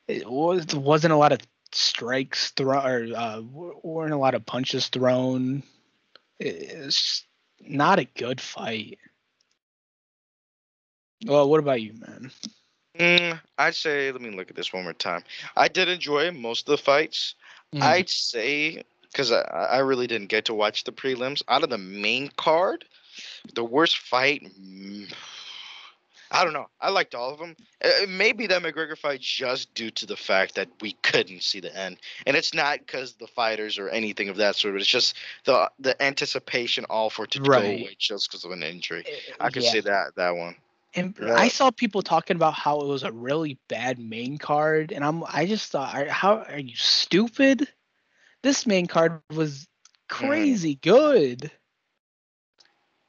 It was, wasn't a lot of strikes thrown, or uh, weren't a lot of punches thrown. It's not a good fight. Well, what about you, man? Mm, I'd say, let me look at this one more time. I did enjoy most of the fights. Mm. I'd say, because I, I really didn't get to watch the prelims, out of the main card, the worst fight, I don't know. I liked all of them. Maybe that McGregor fight just due to the fact that we couldn't see the end. And it's not because the fighters or anything of that sort. But it's just the the anticipation all for it to right. go away just because of an injury. I could yeah. see that that one. And yeah. I saw people talking about how it was a really bad main card. And I'm I just thought, how are you stupid? This main card was crazy mm. good.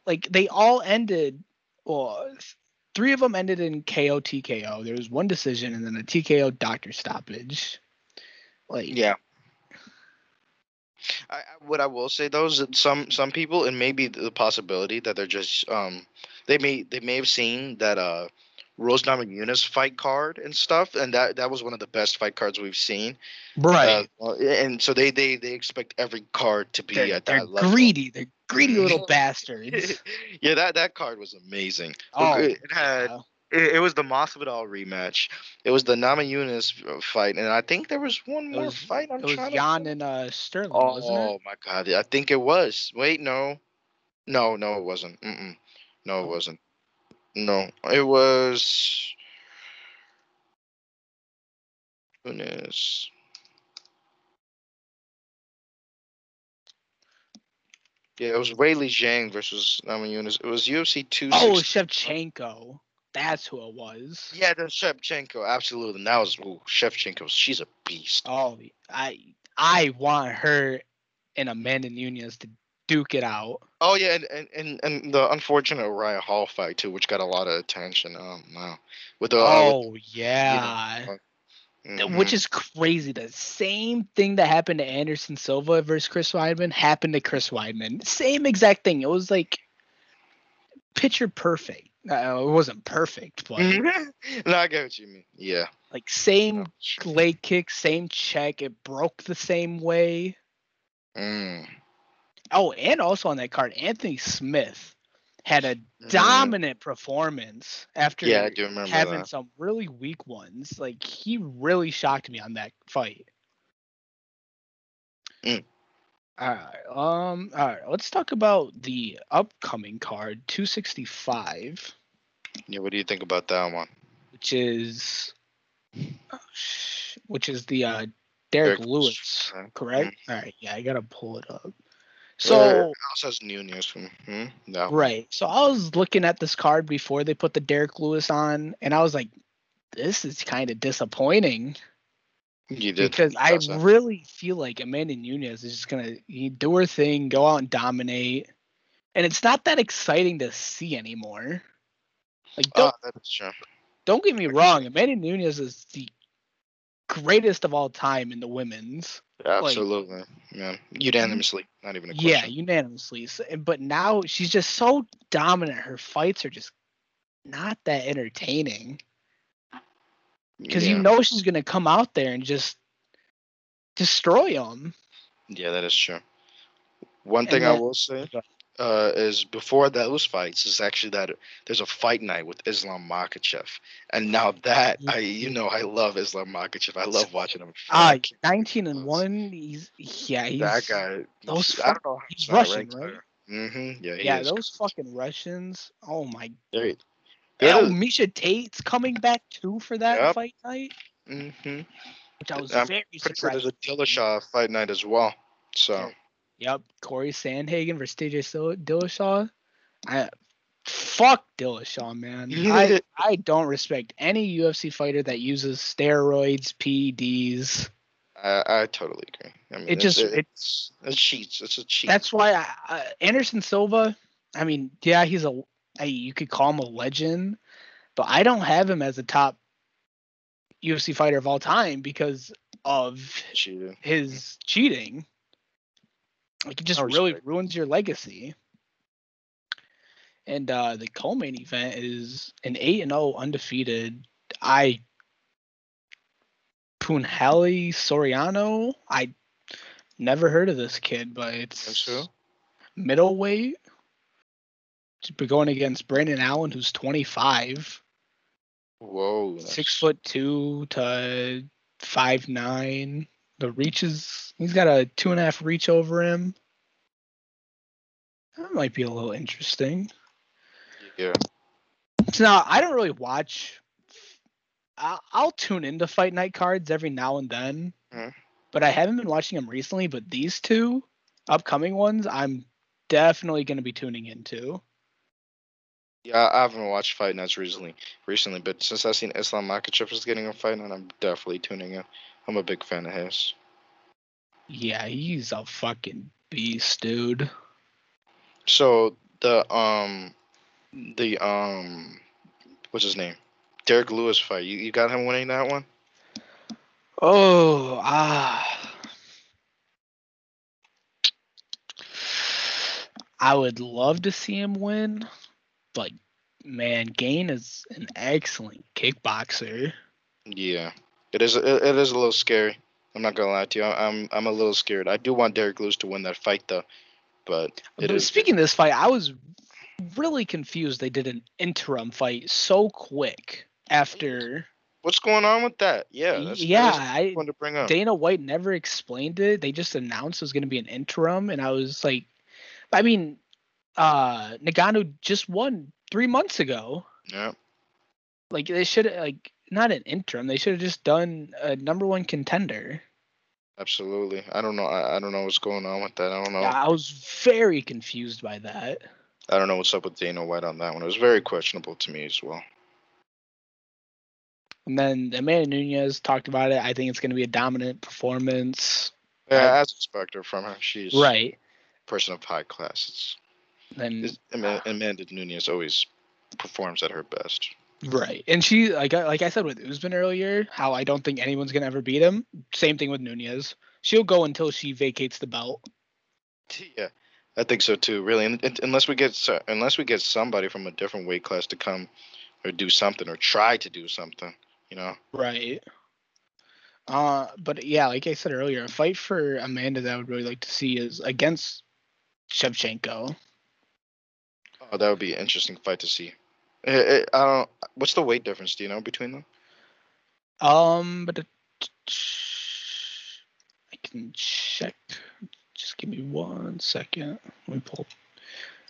Like, they all ended well, – three of them ended in K O T K O. There was one decision and then a T K O doctor stoppage. Like, yeah. I, what I will say though is that some some people, and maybe the possibility that they're just um they may they may have seen that uh Rose Namajunas fight card and stuff, and that that was one of the best fight cards we've seen. Right. Uh, and so they, they they expect every card to be they're, at that they're level. They're greedy. They're greedy little bastards. Yeah, that, that card was amazing. Oh, it had yeah. it, it was the Masvidal rematch. It was the Namajunas fight, and I think there was one more was, fight. I'm it was trying Jan to... and uh, Sterling. Oh, wasn't it? Oh my God! I think it was. Wait, no, no, no, it wasn't. Mm-mm. No, it wasn't. No, it was Nunes. Yeah, it was Weili Zhang versus Namajunas. It was U F C two sixty. Oh, Shevchenko. That's who it was. Yeah, that's Shevchenko. Absolutely. And that was ooh, Shevchenko. She's a beast. Oh, I I want her and Amanda Nunes to duke it out. Oh yeah, and, and, and, and the unfortunate Ryan Hall fight too, which got a lot of attention. Um, wow. With the oh uh, with, yeah, you know, uh, mm-hmm. which is crazy. The same thing that happened to Anderson Silva versus Chris Weidman happened to Chris Weidman. Same exact thing. It was like picture perfect. No, it wasn't perfect, but no, I get what you mean. Yeah, like same oh, leg kick, same check. It broke the same way. Mm. Oh, and also on that card, Anthony Smith had a dominant mm. performance after yeah, I do remember having that. Some really weak ones. Like, he really shocked me on that fight. Mm. All right. Um, all right. Let's talk about the upcoming card, two sixty-five. Yeah, what do you think about that one? Which is which is the uh, Derek, Derek Lewis, right? correct? Mm. All right. Yeah, I got to pull it up. So says new news from hmm? no. Right. So I was looking at this card before they put the Derek Lewis on, and I was like, "This is kind of disappointing." You did because I that. really feel like Amanda Nunes is just gonna do her thing, go out and dominate, and it's not that exciting to see anymore. Like, don't oh, that's true. Don't get me wrong, Amanda Nunes is the greatest of all time in the women's. Absolutely, like, yeah, unanimously, not even a question. Yeah, unanimously. So, but now she's just so dominant. Her fights are just not that entertaining because yeah. you know she's gonna come out there and just destroy them. Yeah, that is true. One and thing that, I will say uh, is before those fights is actually that there's a fight night with Islam Makhachev, and now that I, you know, I love Islam Makhachev. I love watching him. Ah, uh, nineteen and one. He's yeah, he's that guy. Those I don't know. He's Russian, right? Mm-hmm. Yeah, he yeah. is. Those fucking Russians. Oh my. Dude. Yeah. Oh, Misha Tate's coming back too for that yep. fight night. Mm-hmm. Which I was I'm very surprised. Sure there's a Dillashaw fight night as well. So. Yeah. Yep, Corey Sandhagen versus T J Dillashaw. I, fuck Dillashaw, man. I, I don't respect any U F C fighter that uses steroids, P E Ds. I, I totally agree. I mean, it it's, just it, it's it's cheats. It's a cheat. That's why I, uh, Anderson Silva. I mean, yeah, he's a I, you could call him a legend, but I don't have him as a top U F C fighter of all time because of cheating. his cheating. Like, it just really ruins your legacy. And uh, the co-main event is an eight and oh undefeated. I Punahali Soriano. I never heard of this kid, but it's middleweight. But going against Brandon Allen, who's twenty-five. Whoa. That's... Six foot two to five nine. The reaches, he's got a two and a half reach over him. That might be a little interesting. Yeah. So now I don't really watch. I'll, I'll tune into fight night cards every now and then, mm. but I haven't been watching them recently. But these two upcoming ones, I'm definitely going to be tuning into. Yeah, I haven't watched fight nights recently, recently, but since I've seen Islam Makhachev is getting a fight night, I'm definitely tuning in. I'm a big fan of his. Yeah, he's a fucking beast, dude. So the um, the um, what's his name? Derek Lewis fight. You you got him winning that one? Oh ah, I would love to see him win. But, man, Gain is an excellent kickboxer. Yeah. It is, it, it is a little scary. I'm not going to lie to you. I'm I'm a little scared. I do want Derek Lewis to win that fight, though. But, it but is. Speaking of this fight, I was really confused they did an interim fight so quick after. What's going on with that? Yeah. That's, yeah. That's I, to bring up. Dana White never explained it. They just announced it was going to be an interim, and I was like, I mean, Uh, Nagano just won three months ago. Yeah. Like, they should have, like, not an interim. They should have just done a number one contender. Absolutely. I don't know. I, I don't know what's going on with that. I don't know. Yeah, I was very confused by that. I don't know what's up with Dana White on that one. It was very questionable to me as well. And then Amanda Nunes talked about it. I think it's going to be a dominant performance. Yeah, as expected from her. She's right. A person of high class. It's And Amanda, Amanda Nunes always performs at her best. Right. And she, like, like I said with Usman earlier, how I don't think anyone's going to ever beat him. Same thing with Nunes. She'll go until she vacates the belt. Yeah, I think so, too, really. And, and, unless we get unless we get somebody from a different weight class to come or do something or try to do something, you know. Right. Uh, but, yeah, like I said earlier, a fight for Amanda that I would really like to see is against Shevchenko. Oh, that would be an interesting fight to see. It, it, I don't. What's the weight difference? Do you know between them? Um, but it, I can check. Just give me one second. Let me pull.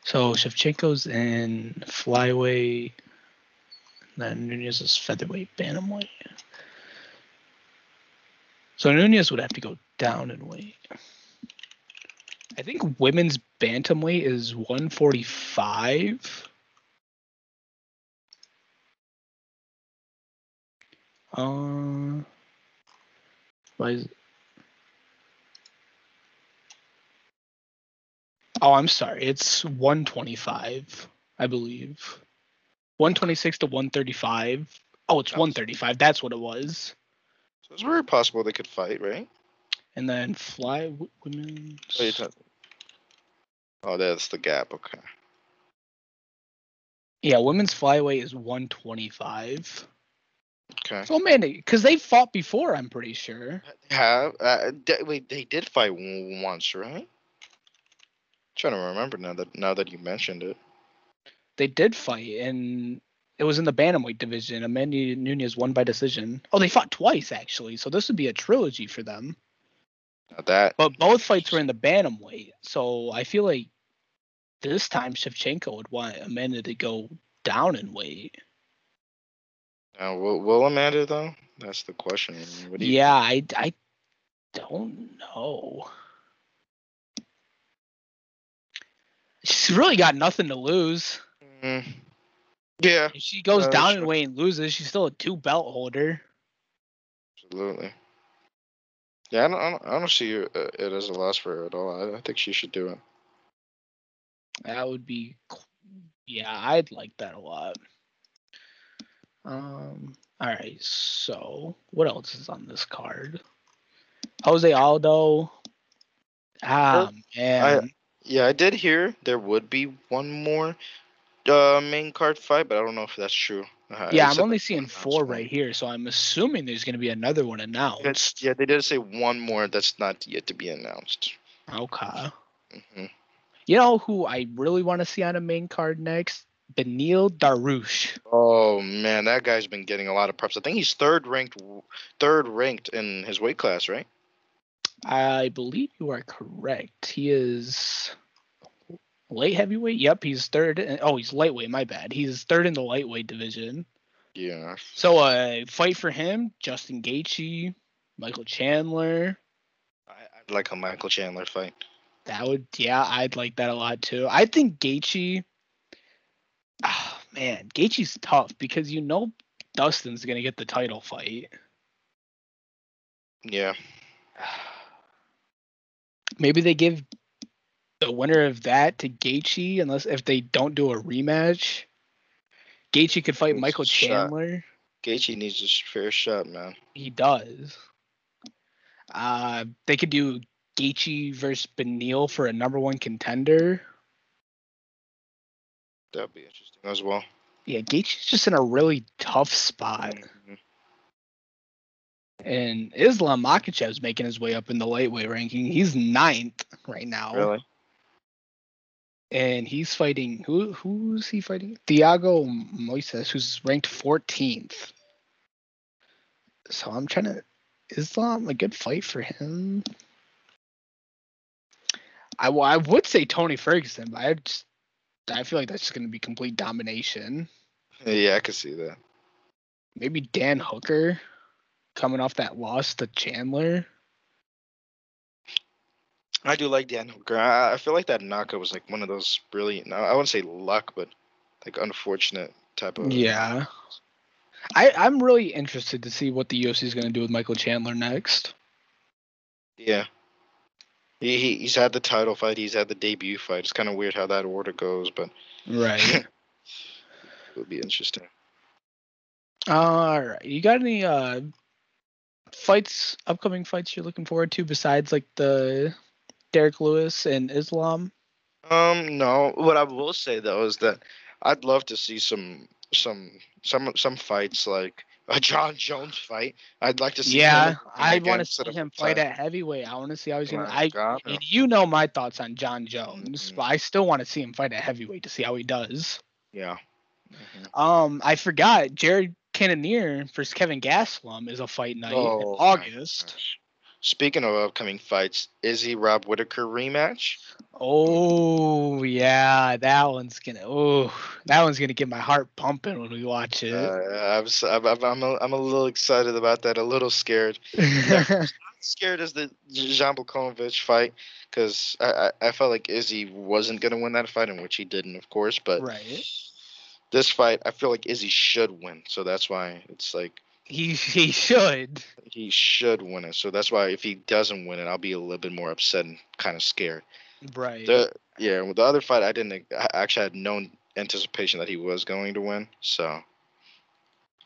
So Shevchenko's in flyweight. Then Nunes is featherweight, bantamweight. So Nunes would have to go down in weight. I think women's bantamweight is one forty-five. Uh, why is it? Oh, I'm sorry. It's one twenty-five, I believe. one twenty-six to one thirty-five. Oh, it's one thirty-five. That's what it was. So it's very possible they could fight, right? And then fly w- women. Oh, oh, that's the gap. Okay. Yeah, women's flyweight is one twenty-five. Okay. So, man, because they fought before, I'm pretty sure. Have uh, they, wait, they did fight once, right? I'm trying to remember now that now that you mentioned it. They did fight, and it was in the bantamweight division. Amanda Nunes won by decision. Oh, they fought twice actually. So this would be a trilogy for them. That. But both fights were in the bantamweight, so I feel like this time Shevchenko would want Amanda to go down in weight. Uh, will, will Amanda, though? That's the question. What do you yeah, think? I, I don't know. She's really got nothing to lose. Mm-hmm. Yeah. If she goes no, down in weight and loses, she's still a two-belt holder. Absolutely. Yeah, I don't, I don't, I don't see it as a loss for her at all. I, I think she should do it. That would be, yeah, I'd like that a lot. Um, all right, so what else is on this card? Jose Aldo. Ah, well, man. I, yeah, I did hear there would be one more uh, main card fight, but I don't know if that's true. Uh, yeah, I'm only seeing four right here, so I'm assuming there's going to be another one announced. That's, yeah, they did say one more that's not yet to be announced. Okay. Mm-hmm. You know who I really want to see on a main card next? Benil Dariush. Oh, man, that guy's been getting a lot of preps. I think he's third ranked, third ranked in his weight class, right? I believe you are correct. He is light heavyweight? Yep, he's third. In, oh, he's lightweight. My bad. He's third in the lightweight division. Yeah. So, uh, fight for him, Justin Gaethje, Michael Chandler. I, I'd like a Michael Chandler fight. That would, yeah, I'd like that a lot too. I think Gaethje. Oh, man, Gaethje's tough because you know Dustin's gonna get the title fight. Yeah. Maybe they give the winner of that to Gaethje, unless if they don't do a rematch. Gaethje could fight Michael Chandler. Gaethje needs a fair shot, man. He does. Uh, they could do Gaethje versus Beneil for a number one contender. That'd be interesting as well. Yeah, Gaethje's just in a really tough spot. Mm-hmm. And Islam Makhachev's making his way up in the lightweight ranking. He's ninth right now. Really? And he's fighting who? Who's he fighting? Thiago Moises, who's ranked fourteenth. So I'm trying to Islam a good fight for him. I, I would say Tony Ferguson, but I just I feel like that's just going to be complete domination. Yeah, I could see that. Maybe Dan Hooker coming off that loss to Chandler. I do like Dan Hooker. I feel like that knockout was like one of those really, I wouldn't say luck, but like unfortunate type of. Yeah. I, I'm really interested to see what the U F C is going to do with Michael Chandler next. Yeah. He, he He's had the title fight. He's had the debut fight. It's kind of weird how that order goes, but. Right. It'll be interesting. All right. You got any uh, fights, upcoming fights you're looking forward to besides like the Derek Lewis and Islam? Um, no. What I will say though is that I'd love to see some some some some fights like a John Jones fight. I'd like to see. Yeah, I want to see him fight at heavyweight. I want to see how he's gonna. I, God, I you know my thoughts on John Jones, mm-hmm. but I still want to see him fight at heavyweight to see how he does. Yeah. Mm-hmm. Um, I forgot Jared Cannonier versus Kevin Gastelum is a fight night oh, in August. Speaking of upcoming fights, Izzy Rob Whitaker rematch. Oh yeah, that one's gonna. Oh, that one's gonna get my heart pumping when we watch it. Uh, I'm I'm I'm a, I'm a little excited about that. A little scared. Yeah, I'm not scared as the Jan Błachowicz fight because I, I I felt like Izzy wasn't gonna win that fight, in which he didn't, of course. But right. This fight, I feel like Izzy should win, so that's why it's like. He he should. He should win it. So that's why if he doesn't win it, I'll be a little bit more upset and kind of scared. Right. The, yeah. With the other fight, I didn't. I actually had no anticipation that he was going to win. So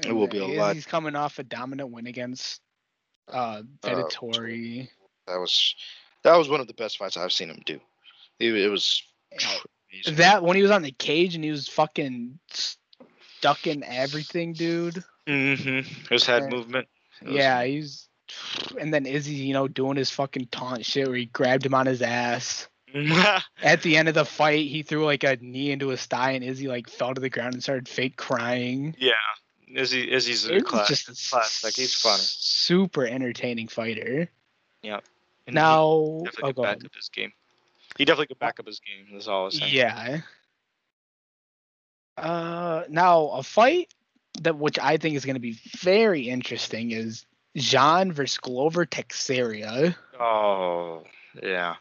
it will be a he's, lot. He's coming off a dominant win against uh, Vettori. Uh, that was that was one of the best fights I've seen him do. It, it was crazy. That when he was on the cage and he was fucking ducking everything, dude. Mm-hmm. His head and, movement. It yeah, was... he's and then Izzy, you know, doing his fucking taunt shit where he grabbed him on his ass. At the end of the fight, he threw like a knee into his thigh, and Izzy like fell to the ground and started fake crying. Yeah, Izzy, Izzy's a class. Just a class. Like he's funny. Super entertaining fighter. Yeah. And now, he definitely oh, could back on. up his game. He definitely could back up his game. That's all I was saying. Yeah. Uh, now a fight. That which I think is going to be very interesting is Jan versus Glover Teixeira. Oh, yeah.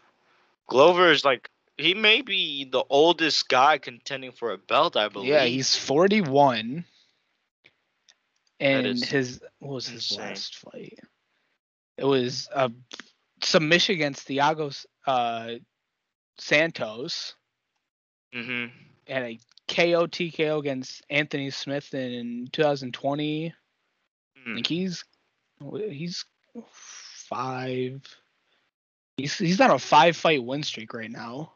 Glover is like, he may be the oldest guy contending for a belt, I believe. Yeah, he's forty-one. And his, what was his insane. last fight? It was a submission against Thiago uh, Santos. Mm-hmm. And a K O T K O against Anthony Smith in twenty twenty. Mm. I think he's he's five. He's he's on a five fight win streak right now.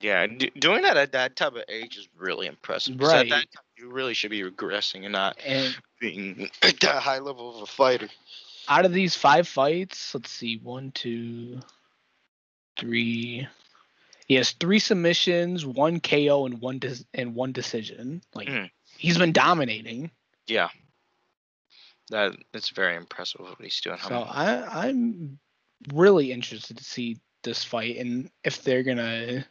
Yeah, do, doing that at that type of age is really impressive. Right, at that time, you really should be regressing and not and being at that high level of a fighter. Out of these five fights, let's see, one, two, three. He has three submissions, one K O, and one de- and one decision. Like mm. he's been dominating. Yeah, that that's very impressive what he's doing. So I I'm really interested to see this fight and if they're gonna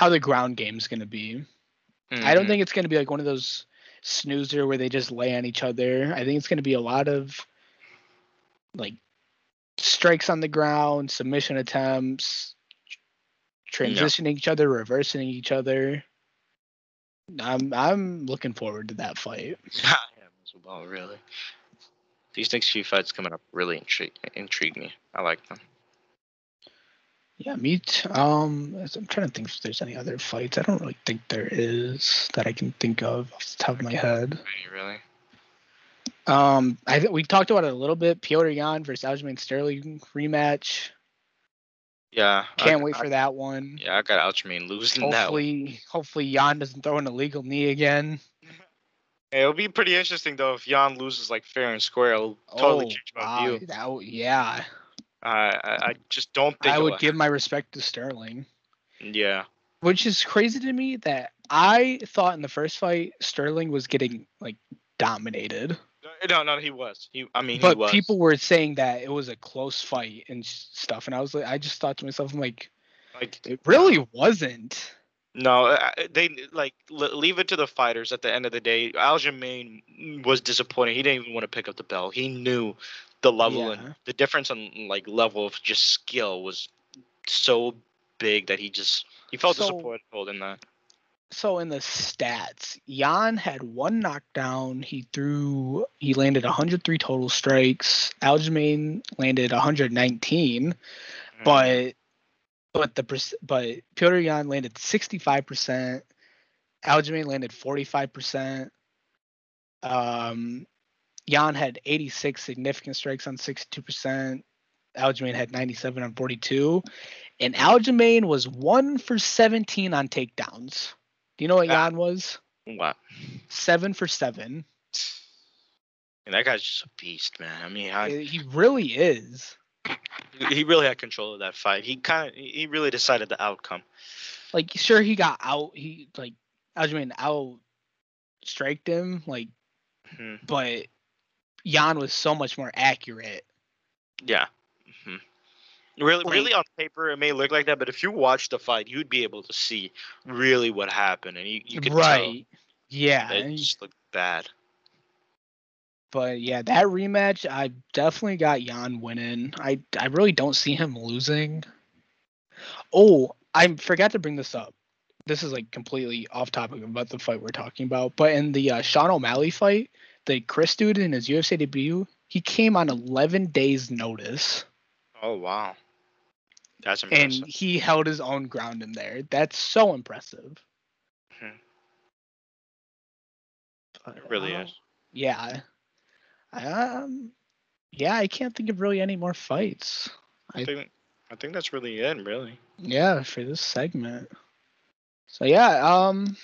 how the ground game's going to be. Mm-hmm. I don't think it's going to be like one of those snoozer where they just lay on each other. I think it's going to be a lot of like strikes on the ground, submission attempts, transitioning yeah. each other, reversing each other. I'm I'm looking forward to that fight. I am as well, really. These next few fights coming up really intrigue intrigue me. I like them. Yeah, me too. Um, I'm trying to think if there's any other fights. I don't really think there is that I can think of off the top of my head. Really? Um, I th- we talked about it a little bit. Petr Yan versus Aljamain Sterling rematch. Yeah. Can't I, wait I, for that one. Yeah, I got Aljamain losing hopefully, that one. Hopefully Jan doesn't throw an illegal knee again. Hey, it'll be pretty interesting, though, if Jan loses, like, fair and square. It'll totally oh, change my wow, view. That, yeah. Uh, I, I just don't think I would give my respect to Sterling. Yeah. Which is crazy to me that I thought in the first fight Sterling was getting, like, dominated. No, no, he was. He, I mean, but he was. People were saying that it was a close fight and stuff, and I was like, I just thought to myself, I'm like, like it really wasn't. No, they like leave it to the fighters. At the end of the day, Aljamain was disappointed. He didn't even want to pick up the bell. He knew the level yeah. and the difference on like level of just skill was so big that he just he felt so, disappointed in that. So in the stats, Jan had one knockdown. He threw. He landed one hundred three total strikes. Aljamain landed one hundred nineteen, mm. but. But the but Petr Yan landed sixty-five percent. Aljamain landed forty-five percent. Um, Yan had eighty-six significant strikes on sixty-two percent. Aljamain had ninety-seven on forty-two. And Aljamain was one for seventeen on takedowns. Do you know what Yan was? What? seven for seven. And that guy's just a beast, man. I mean, I... he really is. He really had control of that fight. He kind of, he really decided the outcome. Like, sure, he got out. He like, Aljamain out striked him. Like, mm-hmm. but Jan was so much more accurate. Yeah. Mm-hmm. Really, like, really on paper it may look like that, but if you watch the fight, you'd be able to see really what happened, and you you could right. tell. Yeah. It just looked bad. But, yeah, that rematch, I definitely got Jan winning. I, I really don't see him losing. Oh, I forgot to bring this up. This is, like, completely off topic about the fight we're talking about. But in the uh, Sean O'Malley fight, the Chris dude in his U F C debut, he came on eleven days' notice. Oh, wow. That's impressive. And he held his own ground in there. That's so impressive. Hmm. It really uh, is. Yeah. Um, yeah, I can't think of really any more fights. I, I think I think that's really it, really. Yeah, for this segment. So yeah, um,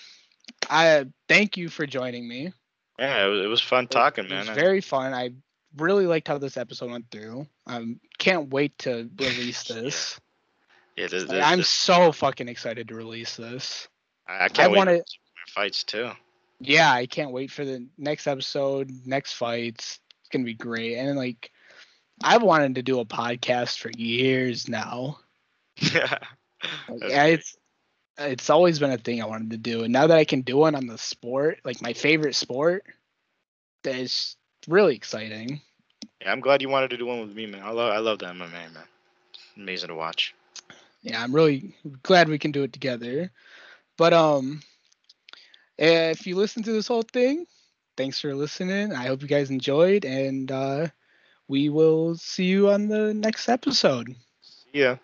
I thank you for joining me. Yeah, it was, it was fun talking, it, man. It was very fun. I really liked how this episode went through. I um, can't wait to release this. Yeah, this, this I'm this. so fucking excited to release this. I, I can't I wait wanna, to fights too. Yeah, I can't wait for the next episode, next fights. It's going to be great. And, like, I've wanted to do a podcast for years now. Yeah. Like, it's it's always been a thing I wanted to do. And now that I can do it on the sport, like, my favorite sport, that is really exciting. Yeah, I'm glad you wanted to do one with me, man. I love, I love that M M A, man. It's amazing to watch. Yeah, I'm really glad we can do it together. But, um... if you listen to this whole thing, thanks for listening. I hope you guys enjoyed, and uh, we will see you on the next episode. See ya.